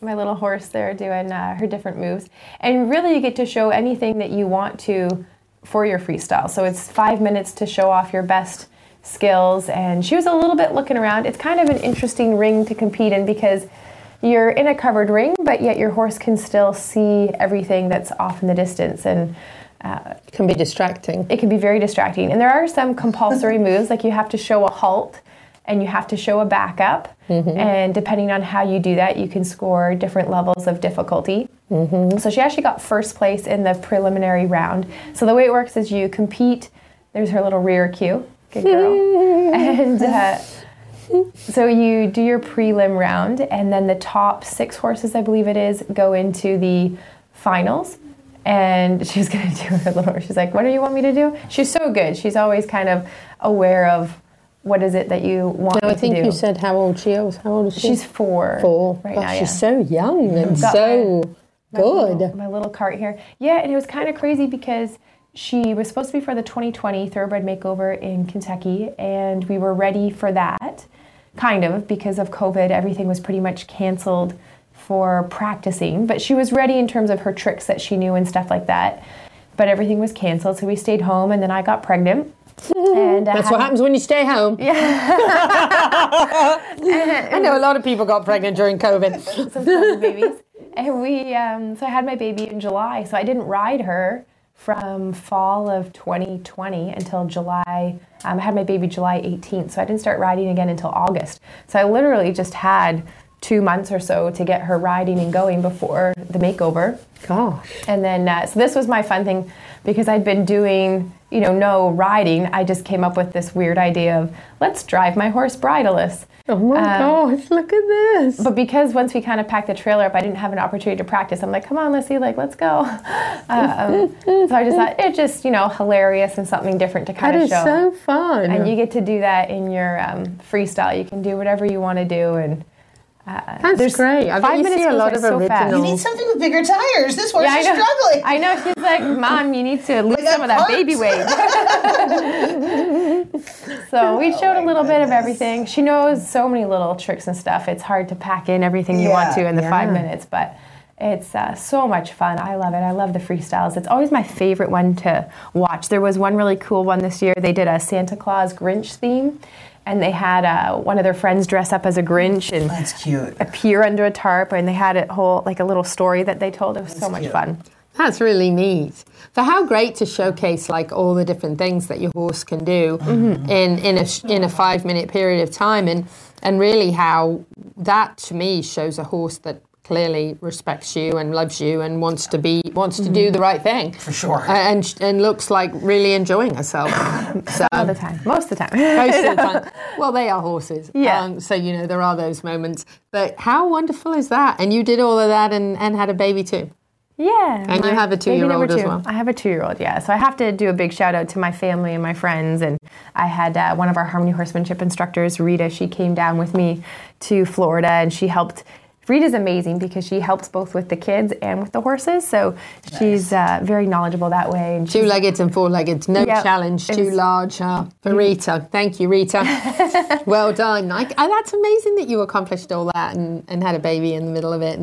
My little horse there doing her different moves. And really you get to show anything that you want to for your freestyle. So it's 5 minutes to show off your best skills. And she was a little bit looking around. It's kind of an interesting ring to compete in because you're in a covered ring, but yet your horse can still see everything that's off in the distance. And it can be distracting. It can be very distracting. And there are some compulsory moves, like you have to show a halt and you have to show a backup. Mm-hmm. And depending on how you do that, you can score different levels of difficulty. Mm-hmm. So she actually got first place in the preliminary round. So the way it works is you compete. There's her little rear cue. Good girl. And so you do your prelim round, and then the top 6 horses, I believe it is, go into the finals. And she's going to do her little, she's like, what do you want me to do? She's so good. She's always kind of aware of what is it that you want to do? I think you said how old she is. How old is she? She's 4. 4. Right now, yeah. She's so young and so good. My little cart here. Yeah, and it was kind of crazy because she was supposed to be for the 2020 Thoroughbred Makeover in Kentucky, and we were ready for that, kind of, because of COVID. Everything was pretty much canceled for practicing. But she was ready in terms of her tricks that she knew and stuff like that. But everything was canceled, so we stayed home, and then I got pregnant. And that's what happens when you stay home. Yeah. I know a lot of people got pregnant during COVID. Some COVID babies. And we, so I had my baby in July. So I didn't ride her from fall of 2020 until July. I had my baby July 18th. So I didn't start riding again until August. So I literally just had 2 months or so to get her riding and going before the makeover. Gosh. And then, so this was my fun thing because I'd been doing, you know, no riding. I just came up with this weird idea of let's drive my horse bridleless. Oh my gosh, look at this. But because once we kind of packed the trailer up, I didn't have an opportunity to practice. I'm like, come on, Lissy, like, let's go. So I just thought it's just, you know, hilarious and something different to kind of show. That is so fun. And you get to do that in your freestyle. You can do whatever you want to do and... That's great. I bet you see a lot of original. You need something with bigger tires. This horse is struggling. I know. She's like, Mom, you need to lose some of that baby weight. So we showed a little bit of everything. She knows so many little tricks and stuff. It's hard to pack in everything you want to in the 5 minutes, but it's so much fun. I love it. I love the freestyles. It's always my favorite one to watch. There was one really cool one this year. They did a Santa Claus Grinch theme. And they had one of their friends dress up as a Grinch and that's cute. Appear under a tarp. And they had a whole, like a little story that they told. It was so much fun. That's really neat. So how great to showcase like all the different things that your horse can do mm-hmm. in a 5 minute period of time. And really how that to me shows a horse that clearly respects you and loves you and wants to do the right thing. For sure. And looks like really enjoying herself. So, Most of the time. Well, they are horses. Yeah. So, you know, there are those moments. But how wonderful is that? And you did all of that and had a baby too. Yeah. And you have a 2-year-old as well. I have a 2-year-old, yeah. So I have to do a big shout out to my family and my friends. And I had one of our Harmony Horsemanship instructors, Rita, she came down with me to Florida and she helped. Rita's amazing because she helps both with the kids and with the horses. So she's very knowledgeable that way. And two-legged and four-legged, no challenge, too large for Rita. Thank you, Rita. Well done. That's amazing that you accomplished all that and had a baby in the middle of it.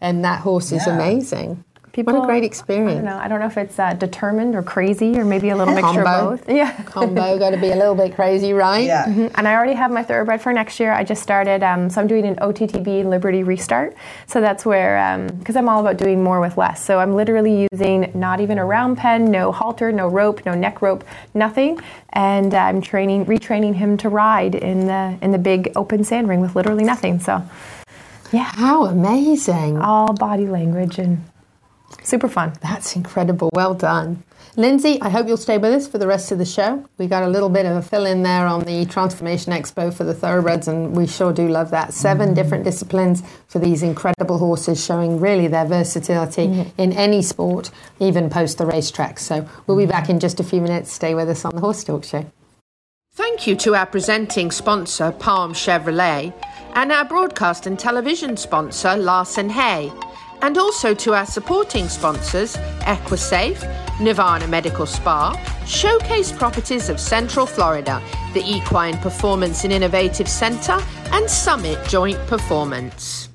And that horse is amazing. People, what a great experience. I don't know if it's determined or crazy or maybe a little mixture of both. Yeah. Combo, got to be a little bit crazy, right? Yeah. Mm-hmm. And I already have my thoroughbred for next year. I just started, so I'm doing an OTTB Liberty Restart. So that's where, because I'm all about doing more with less. So I'm literally using not even a round pen, no halter, no rope, no neck rope, nothing. And I'm retraining him to ride in the big open sand ring with literally nothing. So, yeah. How amazing. All body language and... super fun. That's incredible. Well done. Lindsay, I hope you'll stay with us for the rest of the show. We got a little bit of a fill-in there on the Transformation Expo for the thoroughbreds, and we sure do love that. 7 different disciplines for these incredible horses, showing really their versatility in any sport, even post the racetrack. So we'll be back in just a few minutes. Stay with us on the Horse Talk Show. Thank you to our presenting sponsor, Palm Chevrolet, and our broadcast and television sponsor, Larson Hay. And also to our supporting sponsors, Equisafe, Nirvana Medical Spa, Showcase Properties of Central Florida, the Equine Performance and Innovative Center, and Summit Joint Performance.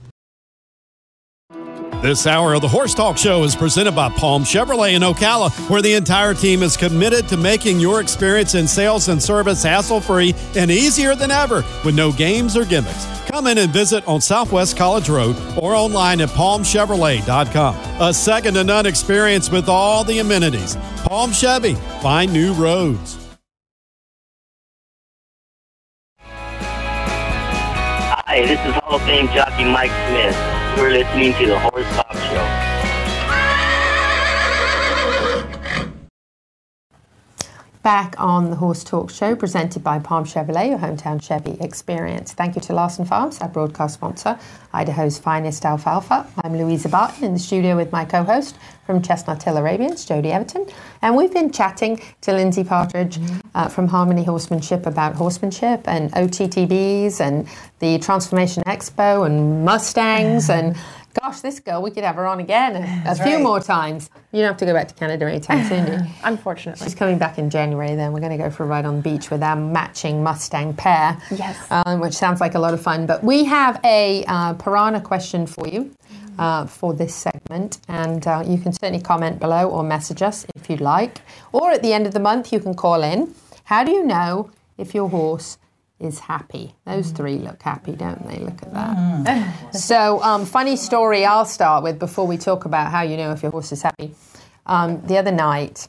This hour of the Horse Talk Show is presented by Palm Chevrolet in Ocala, where the entire team is committed to making your experience in sales and service hassle-free and easier than ever with no games or gimmicks. Come in and visit on Southwest College Road or online at palmchevrolet.com. A second-to-none experience with all the amenities. Palm Chevy, find new roads. Hi, this is Hall of Fame jockey Mike Smith. You're listening to the Horse Talk Show. Back on the Horse Talk Show, presented by Palm Chevrolet, your hometown Chevy experience. Thank you to Larson Farms, our broadcast sponsor, Idaho's finest alfalfa. I'm Louisa Barton in the studio with my co-host from Chestnut Hill Arabians, Jodie Everton. And we've been chatting to Lindsay Partridge from Harmony Horsemanship about horsemanship and OTTBs and the Transformation Expo and Mustangs and gosh, this girl, we could have her on again a few more times. You don't have to go back to Canada anytime soon, do you? Unfortunately. She's coming back in January then. We're going to go for a ride on the beach with our matching Mustang pair. Yes. Which sounds like a lot of fun. But we have a Piranha question for you for this segment. And you can certainly comment below or message us if you'd like. Or at the end of the month, you can call in. How do you know if your horse is happy? Those three look happy, don't they? Look at that. So, funny story I'll start with before we talk about how you know if your horse is happy. The other night,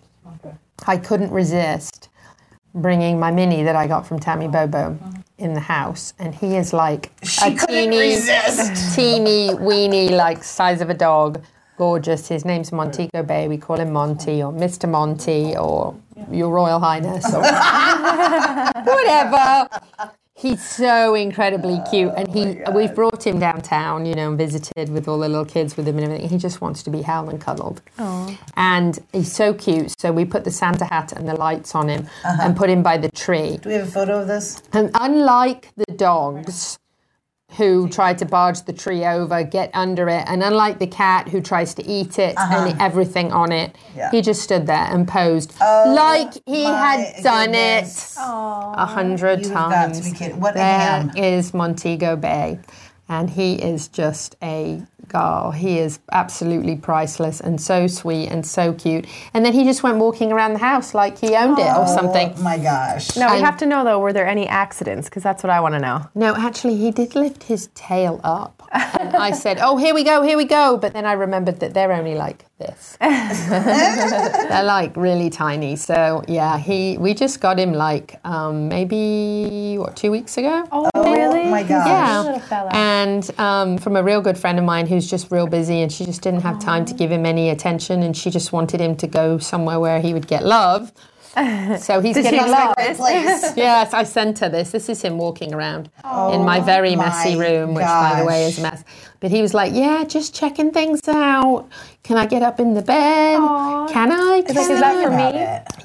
I couldn't resist bringing my mini that I got from Tammy Bobo in the house, and he is like teeny weeny, like size of a dog, gorgeous. His name's Montego Bay. We call him Monty or Mr. Monty or Your Royal Highness or whatever. He's so incredibly cute, and we've brought him downtown, you know, and visited with all the little kids with him and everything. He just wants to be held and cuddled. Aww. And he's so cute, so we put the Santa hat and the lights on him and put him by the tree. Do we have a photo of this? And unlike the dogs who tried to barge the tree over, get under it, and unlike the cat who tries to eat it and everything on it, he just stood there and posed like he had done it 100 times. You've got to be kidding. What a ham. There is Montego Bay, and he is just a girl. He is absolutely priceless and so sweet and so cute. And then he just went walking around the house like he owned it or something. Oh, my gosh. No, we have to know, though, were there any accidents? Because that's what I want to know. No, actually, he did lift his tail up. And I said, here we go, here we go. But then I remembered that they're only like this. They're like really tiny. So yeah, we just got him like maybe 2 weeks ago. Oh really? My gosh. Yeah. And from a real good friend of mine who's just real busy, and she just didn't have time to give him any attention, and she just wanted him to go somewhere where he would get love. So he's getting love. Yes, I sent her this. This is him walking around in my very messy room, which, by the way, is a mess. But he was like, yeah, just checking things out. Can I get up in the bed? Aww. Can I? Is that for me?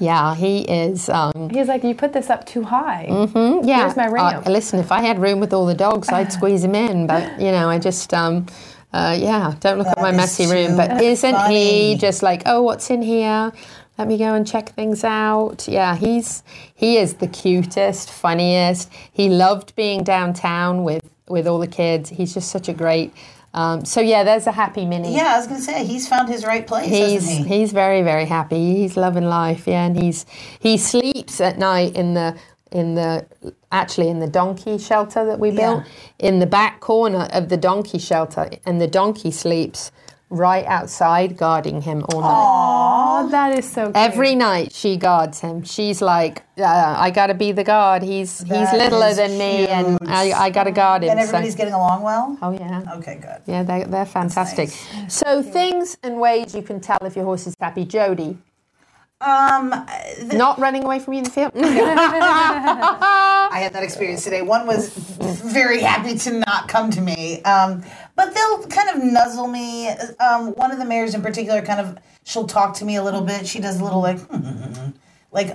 Yeah, he is. He's like, you put this up too high. Mm-hmm, yeah. Here's my room. Listen, if I had room with all the dogs, I'd squeeze him in. But, you know, I just... don't look at my messy room. But isn't he just like, oh, what's in here? Let me go and check things out. Yeah, he is the cutest, funniest. He loved being downtown with all the kids. He's just such a great... there's a happy mini. Yeah, I was going to say, he's found his right place, hasn't he? He's very, very happy. He's loving life, yeah. And he sleeps at night in the donkey shelter that we built, in the back corner of the donkey shelter. And the donkey sleeps right outside, guarding him all night. Aww, that is so cute. Every night she guards him. She's like, I gotta be the guard. He's littler than me, and I gotta guard him. And everybody's getting along well? Oh yeah. Okay, good. Yeah, they're fantastic. Nice. So things and ways you can tell if your horse is happy. Jodie. Not running away from you in the field. I had that experience today. One was very happy to not come to me, but they'll kind of nuzzle me. One of the mares in particular, she'll talk to me a little bit. She does a little I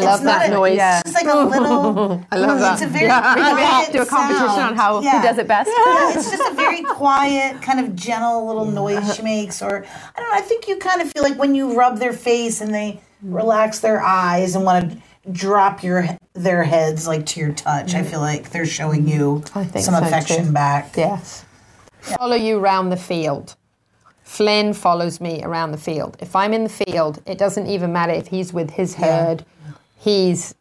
love that noise. It's just like a little. I love that. It's a very quiet. Do a competition on who does it best. Yeah, it's just a very quiet, kind of gentle little noise she makes. Or I don't know. I think you kind of feel like when you rub their face and they relax their eyes and want to drop their heads like to your touch. I feel like they're showing you some affection back. Yes. Yeah. Follow you around the field. Flynn follows me around the field. If I'm in the field, it doesn't even matter if he's with his herd. He's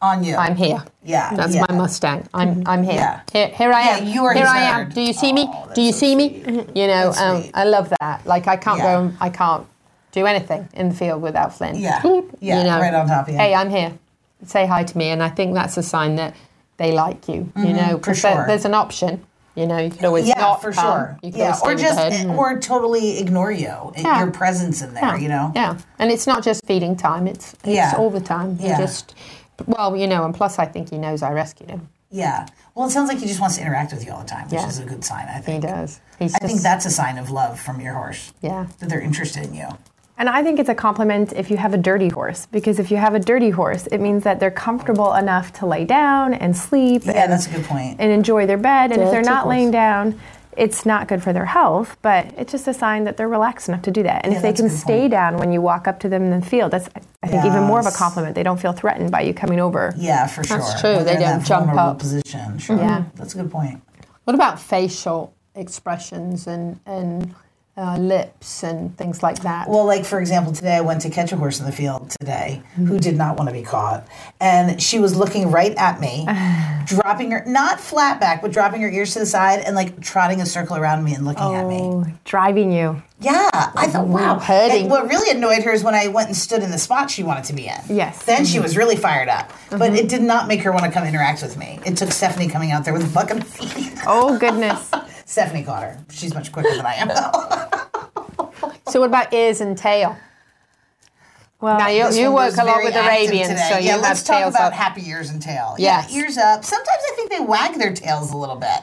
on you. I'm here. Yeah, that's my Mustang. I'm here. Yeah. Here I am. You are here. I am. Do you see me? Do you see me? You know, I love that. Like I can't go. I can't do anything in the field without Flynn. Yeah, you know, right on top of you. Hey, I'm here. Say hi to me, and I think that's a sign that they like you. Mm-hmm, you know, because there's an option. You know, you could always not for sure. You could or just or totally ignore you and your presence in there. Yeah. You know, and it's not just feeding time; it's all the time. Yeah. You just you know, and plus I think he knows I rescued him. Yeah, well, it sounds like he just wants to interact with you all the time, which is a good sign. I think he does. I think that's a sign of love from your horse. Yeah, that they're interested in you. And I think it's a compliment if you have a dirty horse, because if you have a dirty horse, it means that they're comfortable enough to lay down and sleep. Yeah, that's a good point. And enjoy their bed. And if they're not laying down, it's not good for their health, but it's just a sign that they're relaxed enough to do that. And if they can stay down when you walk up to them in the field, that's, I think, even more of a compliment. They don't feel threatened by you coming over. Yeah, for sure. That's true. They don't jump up. Position. Sure. Yeah. That's a good point. What about facial expressions and lips and things like that? Well, like, for example, today I went to catch a horse in the field today who did not want to be caught. And she was looking right at me, dropping her, not flat back, but dropping her ears to the side and, like, trotting a circle around me and looking at me. Oh, driving you. Yeah. I thought, wow. Hurting. And what really annoyed her is when I went and stood in the spot she wanted to be in. Yes. Then she was really fired up. Mm-hmm. But it did not make her want to come interact with me. It took Stephanie coming out there with a bucket of feet. Oh, goodness. Stephanie caught her. She's much quicker than I am, though. So what about ears and tail? Well, now you work a lot with Arabians, so you have tails up. Let's talk about happy ears and tail. Yes. Yeah, ears up. Sometimes I think they wag their tails a little bit.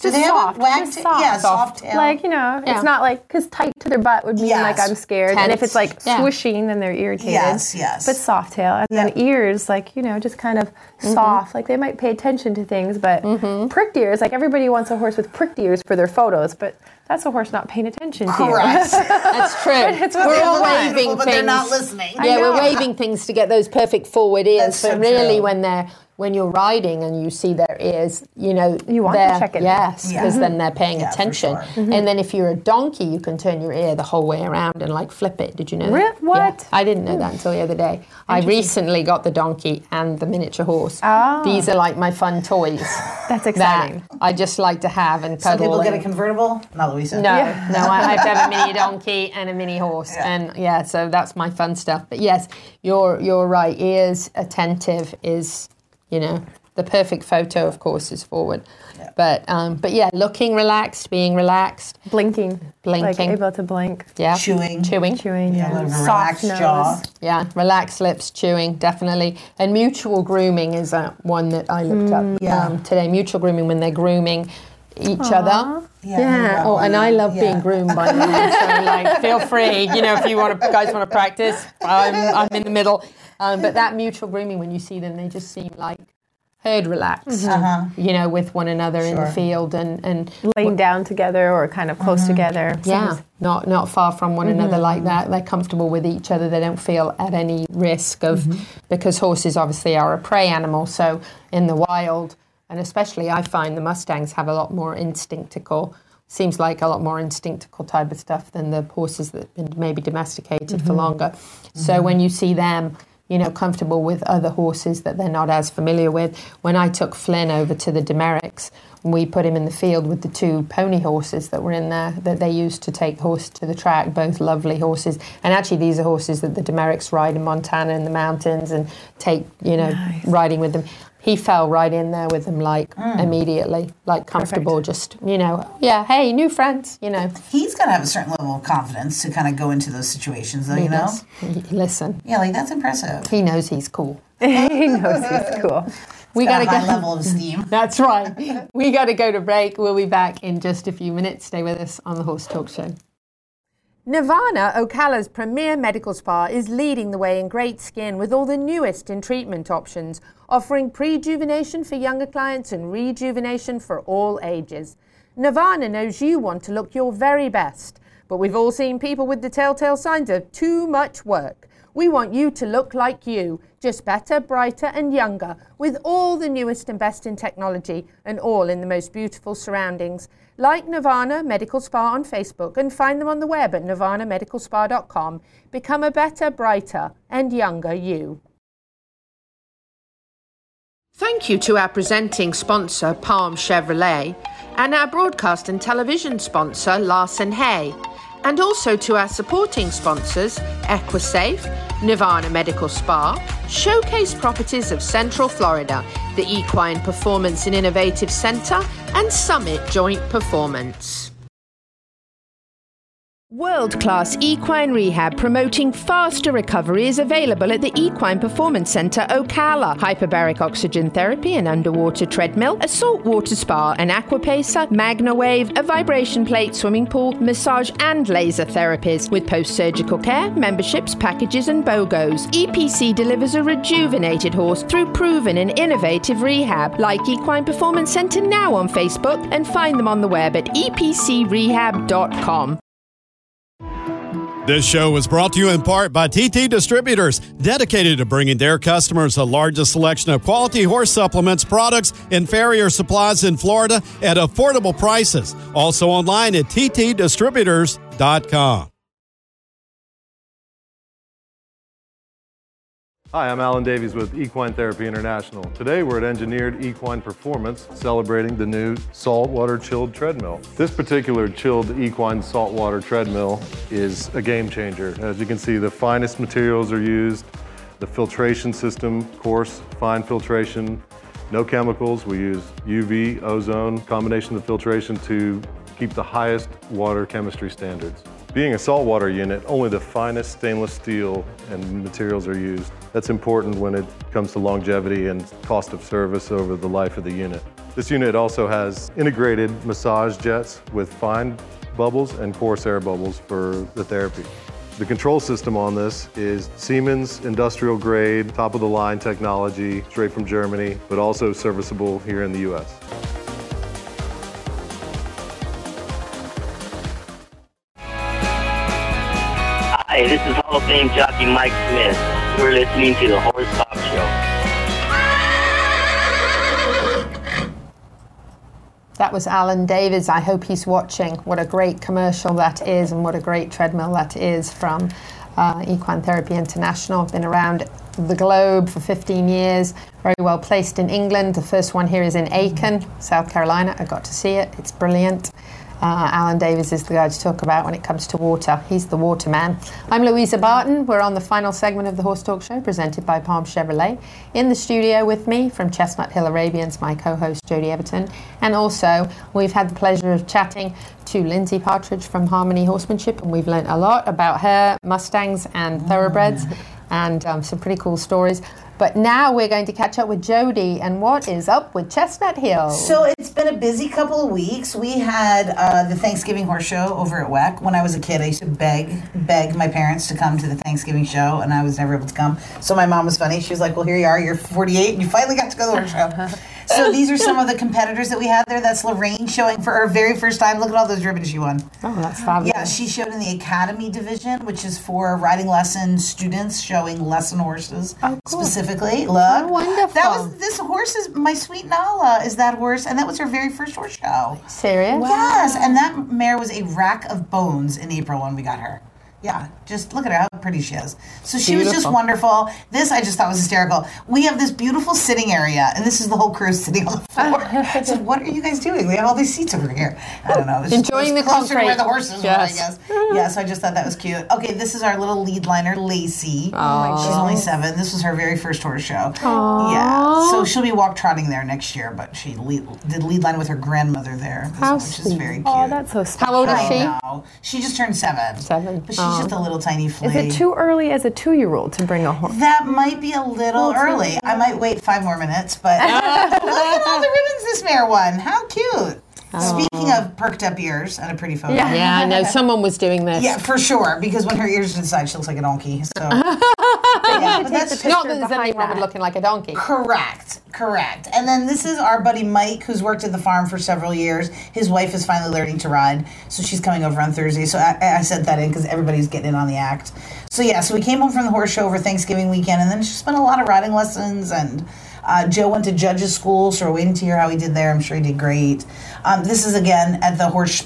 Do they have a wag tail? Yeah, soft tail. Like, you know, it's not like, because tight to their butt would mean like I'm scared. Tense. And if it's like swishing, then they're irritated. Yes. But soft tail. And then ears, like, you know, just kind of soft. Like they might pay attention to things, but pricked ears, like everybody wants a horse with pricked ears for their photos, but that's a horse not paying attention to you. That's true. We're all waving things. But they're not listening. Yeah, we're waving things to get those perfect forward ears, but really when you're riding and you see their ears, you know, you want to check it. Yes, because then they're paying attention. Sure. And then if you're a donkey, you can turn your ear the whole way around and like flip it. Did you know that? What? Yeah, I didn't know that until the other day. I recently got the donkey and the miniature horse. Oh. These are like my fun toys. That's exciting. That I just like to have and pedal. Some people get a convertible. Not Louisa. No, yeah. No, I have to have a mini donkey and a mini horse. Yeah. And yeah, so that's my fun stuff. But yes, you're right. Ears attentive is, you know, the perfect photo, of course, is forward. Yeah. But yeah, looking relaxed, being relaxed. Blinking. Like able to blink. Yeah. Chewing. Yeah. A relaxed jaw. Yeah. Relaxed lips, chewing, definitely. And mutual grooming is one that I looked up today. Mutual grooming, when they're grooming each other. Yeah. Oh, and I love being groomed by you. So, like, feel free. You know, if you guys want to practice, I'm in the middle. But that mutual grooming, when you see them, they just seem like herd relaxed, you know, with one another in the field and laying down together or kind of close together. Yeah, not far from one another like that. They're comfortable with each other. They don't feel at any risk of, because horses obviously are a prey animal. So in the wild, and especially I find the Mustangs have a lot more instinctical, seems like a lot more instinctical type of stuff than the horses that have been maybe domesticated for longer. So when you see them, you know, comfortable with other horses that they're not as familiar with. When I took Flynn over to the Demericks, we put him in the field with the two pony horses that were in there that they used to take horse to the track, both lovely horses. And actually these are horses that the Demericks ride in Montana in the mountains and take, you know, riding with them. He fell right in there with them, like, immediately, like, comfortable, just, you know, yeah, hey, new friends, you know. He's got to have a certain level of confidence to kind of go into those situations, though, you know? Listen. Yeah, like, that's impressive. He knows he's cool. We got a high level of steam. That's right. We got to go to break. We'll be back in just a few minutes. Stay with us on the Horse Talk Show. Nirvana, Ocala's premier medical spa, is leading the way in great skin with all the newest in treatment options, offering prejuvenation for younger clients and rejuvenation for all ages. Nirvana knows you want to look your very best, but we've all seen people with the telltale signs of too much work. We want you to look like you, just better, brighter and younger, with all the newest and best in technology and all in the most beautiful surroundings. Like Nirvana Medical Spa on Facebook and find them on the web at nirvanamedicalspa.com. Become a better, brighter and younger you. Thank you to our presenting sponsor, Palm Chevrolet, and our broadcast and television sponsor, Larson Hay, and also to our supporting sponsors, Equisafe, Nirvana Medical Spa, Showcase Properties of Central Florida, the Equine Performance and Innovative Center, and Summit Joint Performance. World-class equine rehab promoting faster recovery is available at the Equine Performance Center Ocala. Hyperbaric oxygen therapy, an underwater treadmill, a saltwater spa, an aquapacer, MagnaWave, a vibration plate, swimming pool, massage and laser therapies with post-surgical care, memberships, packages and BOGOs. EPC delivers a rejuvenated horse through proven and innovative rehab. Like Equine Performance Center now on Facebook and find them on the web at epcrehab.com. This show was brought to you in part by TT Distributors, dedicated to bringing their customers the largest selection of quality horse supplements, products, and farrier supplies in Florida at affordable prices. Also online at ttdistributors.com. Hi, I'm Alan Davies with Equine Therapy International. Today we're at Engineered Equine Performance, celebrating the new saltwater chilled treadmill. This particular chilled equine saltwater treadmill is a game changer. As you can see, the finest materials are used, the filtration system, coarse, fine filtration, no chemicals. We use UV, ozone, combination of filtration to keep the highest water chemistry standards. Being a saltwater unit, only the finest stainless steel and materials are used. That's important when it comes to longevity and cost of service over the life of the unit. This unit also has integrated massage jets with fine bubbles and coarse air bubbles for the therapy. The control system on this is Siemens industrial grade, top of the line technology, straight from Germany, but also serviceable here in the US. Hey, this is Hall of Fame jockey Mike Smith. You're listening to the Horse Talk Show. That was Alan Davies. I hope he's watching. What a great commercial that is, and what a great treadmill that is from Equine Therapy International. Been around the globe for 15 years, very well placed in England. The first one here is in Aiken, South Carolina. I got to see it. It's brilliant. Alan Davies is the guy to talk about when it comes to water. He's the water man. I'm Louisa Barton. We're on the final segment of the Horse Talk Show, presented by Palm Chevrolet. In the studio with me from Chestnut Hill Arabians, my co-host Jodie Everton. And also, we've had the pleasure of chatting to Lindsay Partridge from Harmony Horsemanship, and we've learnt a lot about her Mustangs and Thoroughbreds and some pretty cool stories. But now we're going to catch up with Jodie and what is up with Chestnut Hill. So it's been a busy couple of weeks. We had the Thanksgiving Horse Show over at WEC. When I was a kid, I used to beg my parents to come to the Thanksgiving show, and I was never able to come. So my mom was funny. She was like, well, here you are. You're 48, and you finally got to go to the horse show. So these are some of the competitors that we had there. That's Lorraine showing for her very first time. Look at all those ribbons she won. Oh, that's fabulous. Yeah, she showed in the Academy division, which is for riding lesson students showing lesson horses. Oh, cool. Specifically, look. Oh, wonderful. That was, this horse is, my sweet Nala is that horse, and that was her very first horse show. Serious? Wow. Yes, and that mare was a rack of bones in April when we got her. Yeah, just look at her, how pretty she is. So she was just wonderful. This I just thought was hysterical. We have this beautiful sitting area, and this is the whole crew sitting on the floor. So what are you guys doing? We have all these seats over here. I don't know. It's enjoying the concert where the horses were, I guess. Yeah, so I just thought that was cute. Okay, this is our little lead liner, Lacey. Oh, she's only 7. This was her very first horse show. Aww. Yeah, so she'll be walk trotting there next year, but she did lead line with her grandmother there, which is very cute. Oh, that's so special. How old is she? Now. She just turned 7. 7. But she's just a little tiny flea. Is it too early as a 2-year-old to bring a horse? That might be a little early. I might wait 5 more minutes, but look at all the ribbons this mare won. How cute. Oh. Speaking of perked up ears and a pretty photo. Yeah, I know. Someone was doing this. Yeah, for sure, because when her ears are inside, she looks like a donkey. So. But that's not that there's any woman looking like a donkey. Correct. And then this is our buddy Mike, who's worked at the farm for several years. His wife is finally learning to ride, so she's coming over on Thursday. So I sent that in because everybody's getting in on the act. So yeah, so we came home from the horse show over Thanksgiving weekend, and then she's spent a lot of riding lessons. And Joe went to judges' school, so we're waiting to hear how he did there. I'm sure he did great. This is again at the horse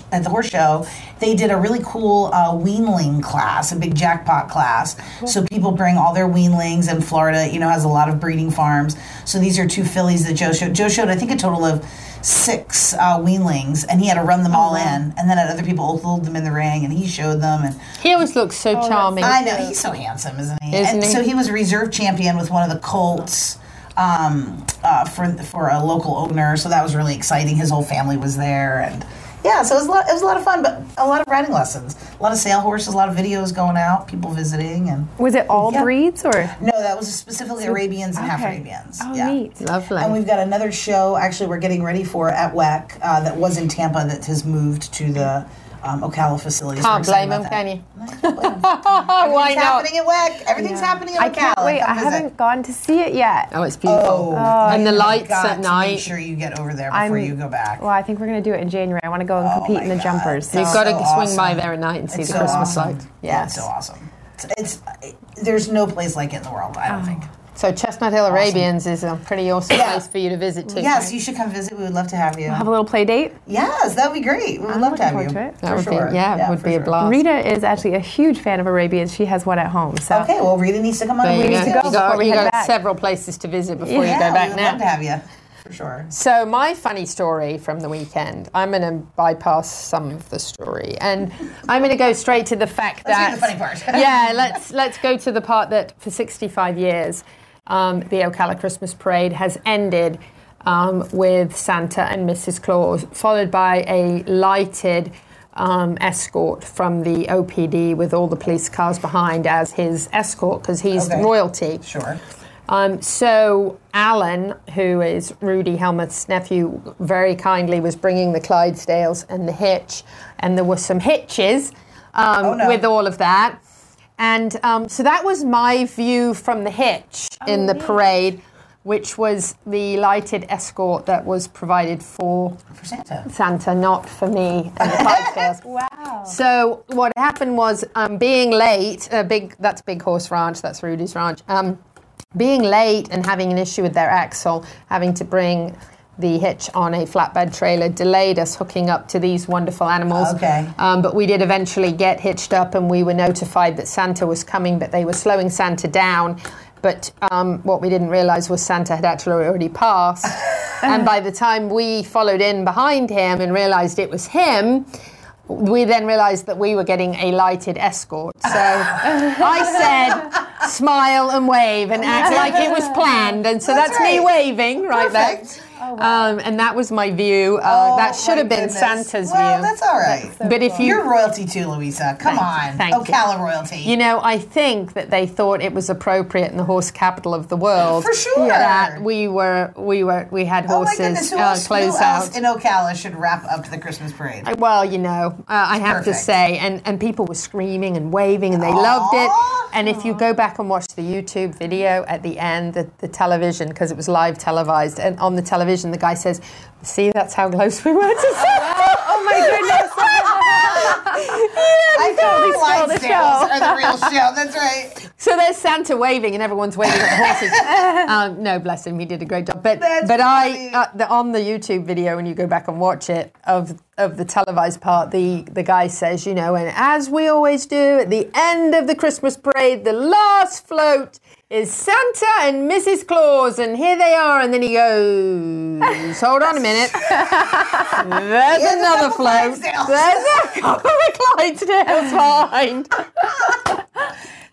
show. They did a really cool weanling class, a big jackpot class. Cool. So people bring all their weanlings, and Florida, has a lot of breeding farms. So these are 2 fillies that Joe showed. Joe showed, I think, a total of 6 weanlings, and he had to run them all in, and then had other people hold them in the ring, and he showed them. And he always looks so charming. I know, he's so handsome, isn't he? So he was a reserve champion with one of the colts. For a local owner, so that was really exciting. His whole family was there, and yeah, so it was a lot of fun, but a lot of riding lessons, a lot of sale horses, a lot of videos going out, people visiting, and was it all breeds or no? That was specifically Arabians and half Arabians. Oh, neat, lovely. And we've got another show actually we're getting ready for at WEC that was in Tampa that has moved to the Ocala facilities. Can't blame him, can you? Why not? Everything's happening at WEC. Everything's happening at Ocala. I can't wait. I haven't gone to see it yet. Oh, it's beautiful. And the lights at night. Make sure you get over there before you go back. Well, I think we're going to do it in January. I want to go and compete in the jumpers. So. You've got to swing by there at night and see the Christmas lights. Yeah, it's so awesome. There's no place like it in the world, I don't think. So Chestnut Hill Arabians is a pretty awesome place for you to visit too. Yes, you should come visit. We would love to have you. We'll have a little play date. Yes, that would be great. We would love to have you. That would be a blast. Rita is actually a huge fan of Arabians. She has one at home. So. Okay, well, Rita needs to come on. We need to go. You've got several places to visit before you go back now. We'd love to have you. For sure. So my funny story from the weekend, I'm going to bypass some of the story, and I'm going to go straight to the fact that... Let's do the funny part. let's go to the part that for 65 years, the Ocala Christmas Parade has ended with Santa and Mrs. Claus, followed by a lighted escort from the OPD with all the police cars behind as his escort, because he's royalty. Sure. So Alan, who is Rudy Helmuth's nephew, very kindly was bringing the Clydesdales and the hitch, and there were some hitches with all of that. And so that was my view from the hitch in the parade, which was the lighted escort that was provided for Santa, not for me and the Clydesdales. Wow. So what happened was, being late, that's Big Horse Ranch, that's Rudy's ranch, being late and having an issue with their axle, having to bring the hitch on a flatbed trailer delayed us hooking up to these wonderful animals. Okay. But we did eventually get hitched up, and we were notified that Santa was coming, but they were slowing Santa down But what we didn't realise was Santa had actually already passed. And by the time we followed in behind him and realised it was him, we then realised that we were getting a lighted escort. So I said, smile and wave and act like it was planned. And so that's right. Me waving right Perfect. There. Oh, wow. And that was my view. That should have been Santa's view. Well, that's all right. That's so but if you're royalty too, Louisa. Come on. Ocala royalty. You know, I think that they thought it was appropriate in the horse capital of the world. For sure. That we had horses. Oh my goodness, who else in Ocala should wrap up the Christmas parade? Well, you know, I have to say, and people were screaming and waving, and they loved it. And if you go back and watch the YouTube video at the end, the television, because it was live televised, and on the television, the guy says, "See, that's how close we were to Santa." Oh my goodness! I totally spoiled the show. Are the real show. That's right. So there's Santa waving, and everyone's waving at the horses. No, bless him, he did a great job. But I on the YouTube video, when you go back and watch it of the televised part, the guy says, you know, and as we always do at the end of the Christmas parade, the last float is Santa and Mrs. Claus, and here they are. And then he goes, hold on a minute. There's another float. There's a couple of Clydesdales behind.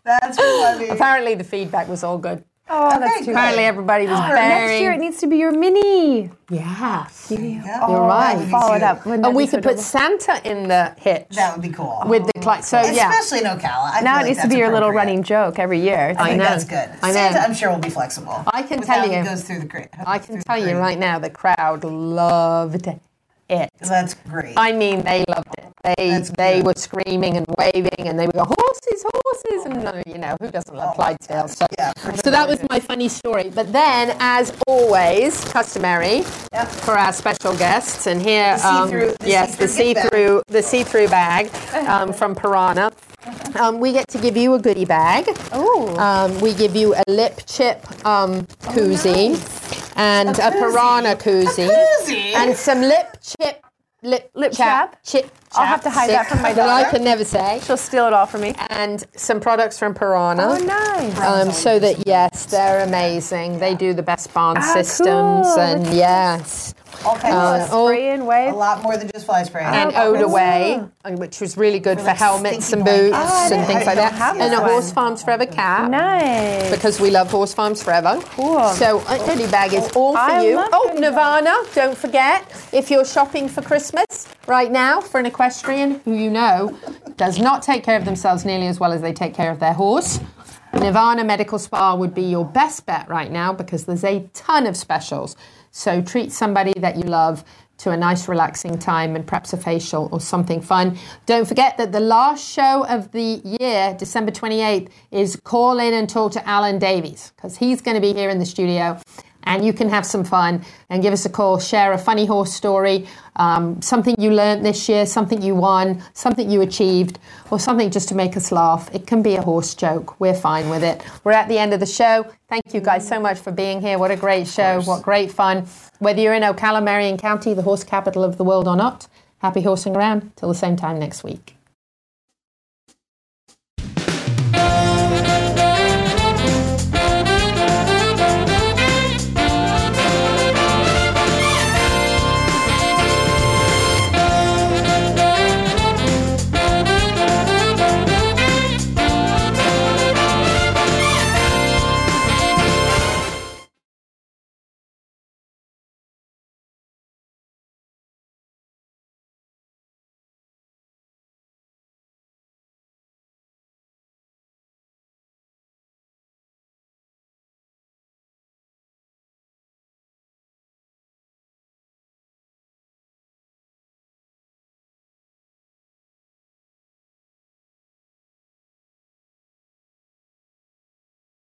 That's funny. Apparently the feedback was all good. Oh, that's too apparently everybody was bearing. Next year it needs to be your mini. Yeah. You're right. Follow it up. And we could put Santa in the hitch. That would be cool. With the Clyde. So, yeah. Especially in Ocala. Now it needs to be your little running joke every year. I know. That's good. I know. Santa, I'm sure, will be flexible. I can tell you. Goes through the I can tell you right now, the crowd loved it. That's great. I mean, they loved it. They were screaming and waving, and they were going, horses, and you know, who doesn't love Clydesdales? So, so that was my funny story. But then, as always, customary for our special guests, and here, the see-through bag from Piranha. We get to give you a goodie bag. Oh. We give you a LipChip koozie. Nice. And a Piranha koozie. And some lip chap. I'll have to hide that from my daughter. That I can never say. She'll steal it all from me. And some products from Piranha. Oh, nice. So that, yes, they're amazing. Yeah. They do the best barn systems. Cool. And, yes. All kinds of spray and wave. A lot more than just fly spray. And Ode Away, which was really good for like helmets and boots and things like that. And a Horse Farms Forever cap. Nice. Because we love Horse Farms Forever. Cool. So a goodie bag is all for you. Oh, Nirvana, don't forget, if you're shopping for Christmas right now for an equestrian who you know does not take care of themselves nearly as well as they take care of their horse, Nirvana Medical Spa would be your best bet right now because there's a ton of specials. So treat somebody that you love to a nice relaxing time and perhaps a facial or something fun. Don't forget that the last show of the year, December 28th, is call in and talk to Alan Davies because he's going to be here in the studio and you can have some fun and give us a call, share a funny horse story, something you learned this year, something you won, something you achieved, or something just to make us laugh. It can be a horse joke. We're fine with it. We're at the end of the show. Thank you guys so much for being here. What a great show. What great fun. Whether you're in Ocala, Marion County, the horse capital of the world or not, happy horsing around. Till the same time next week.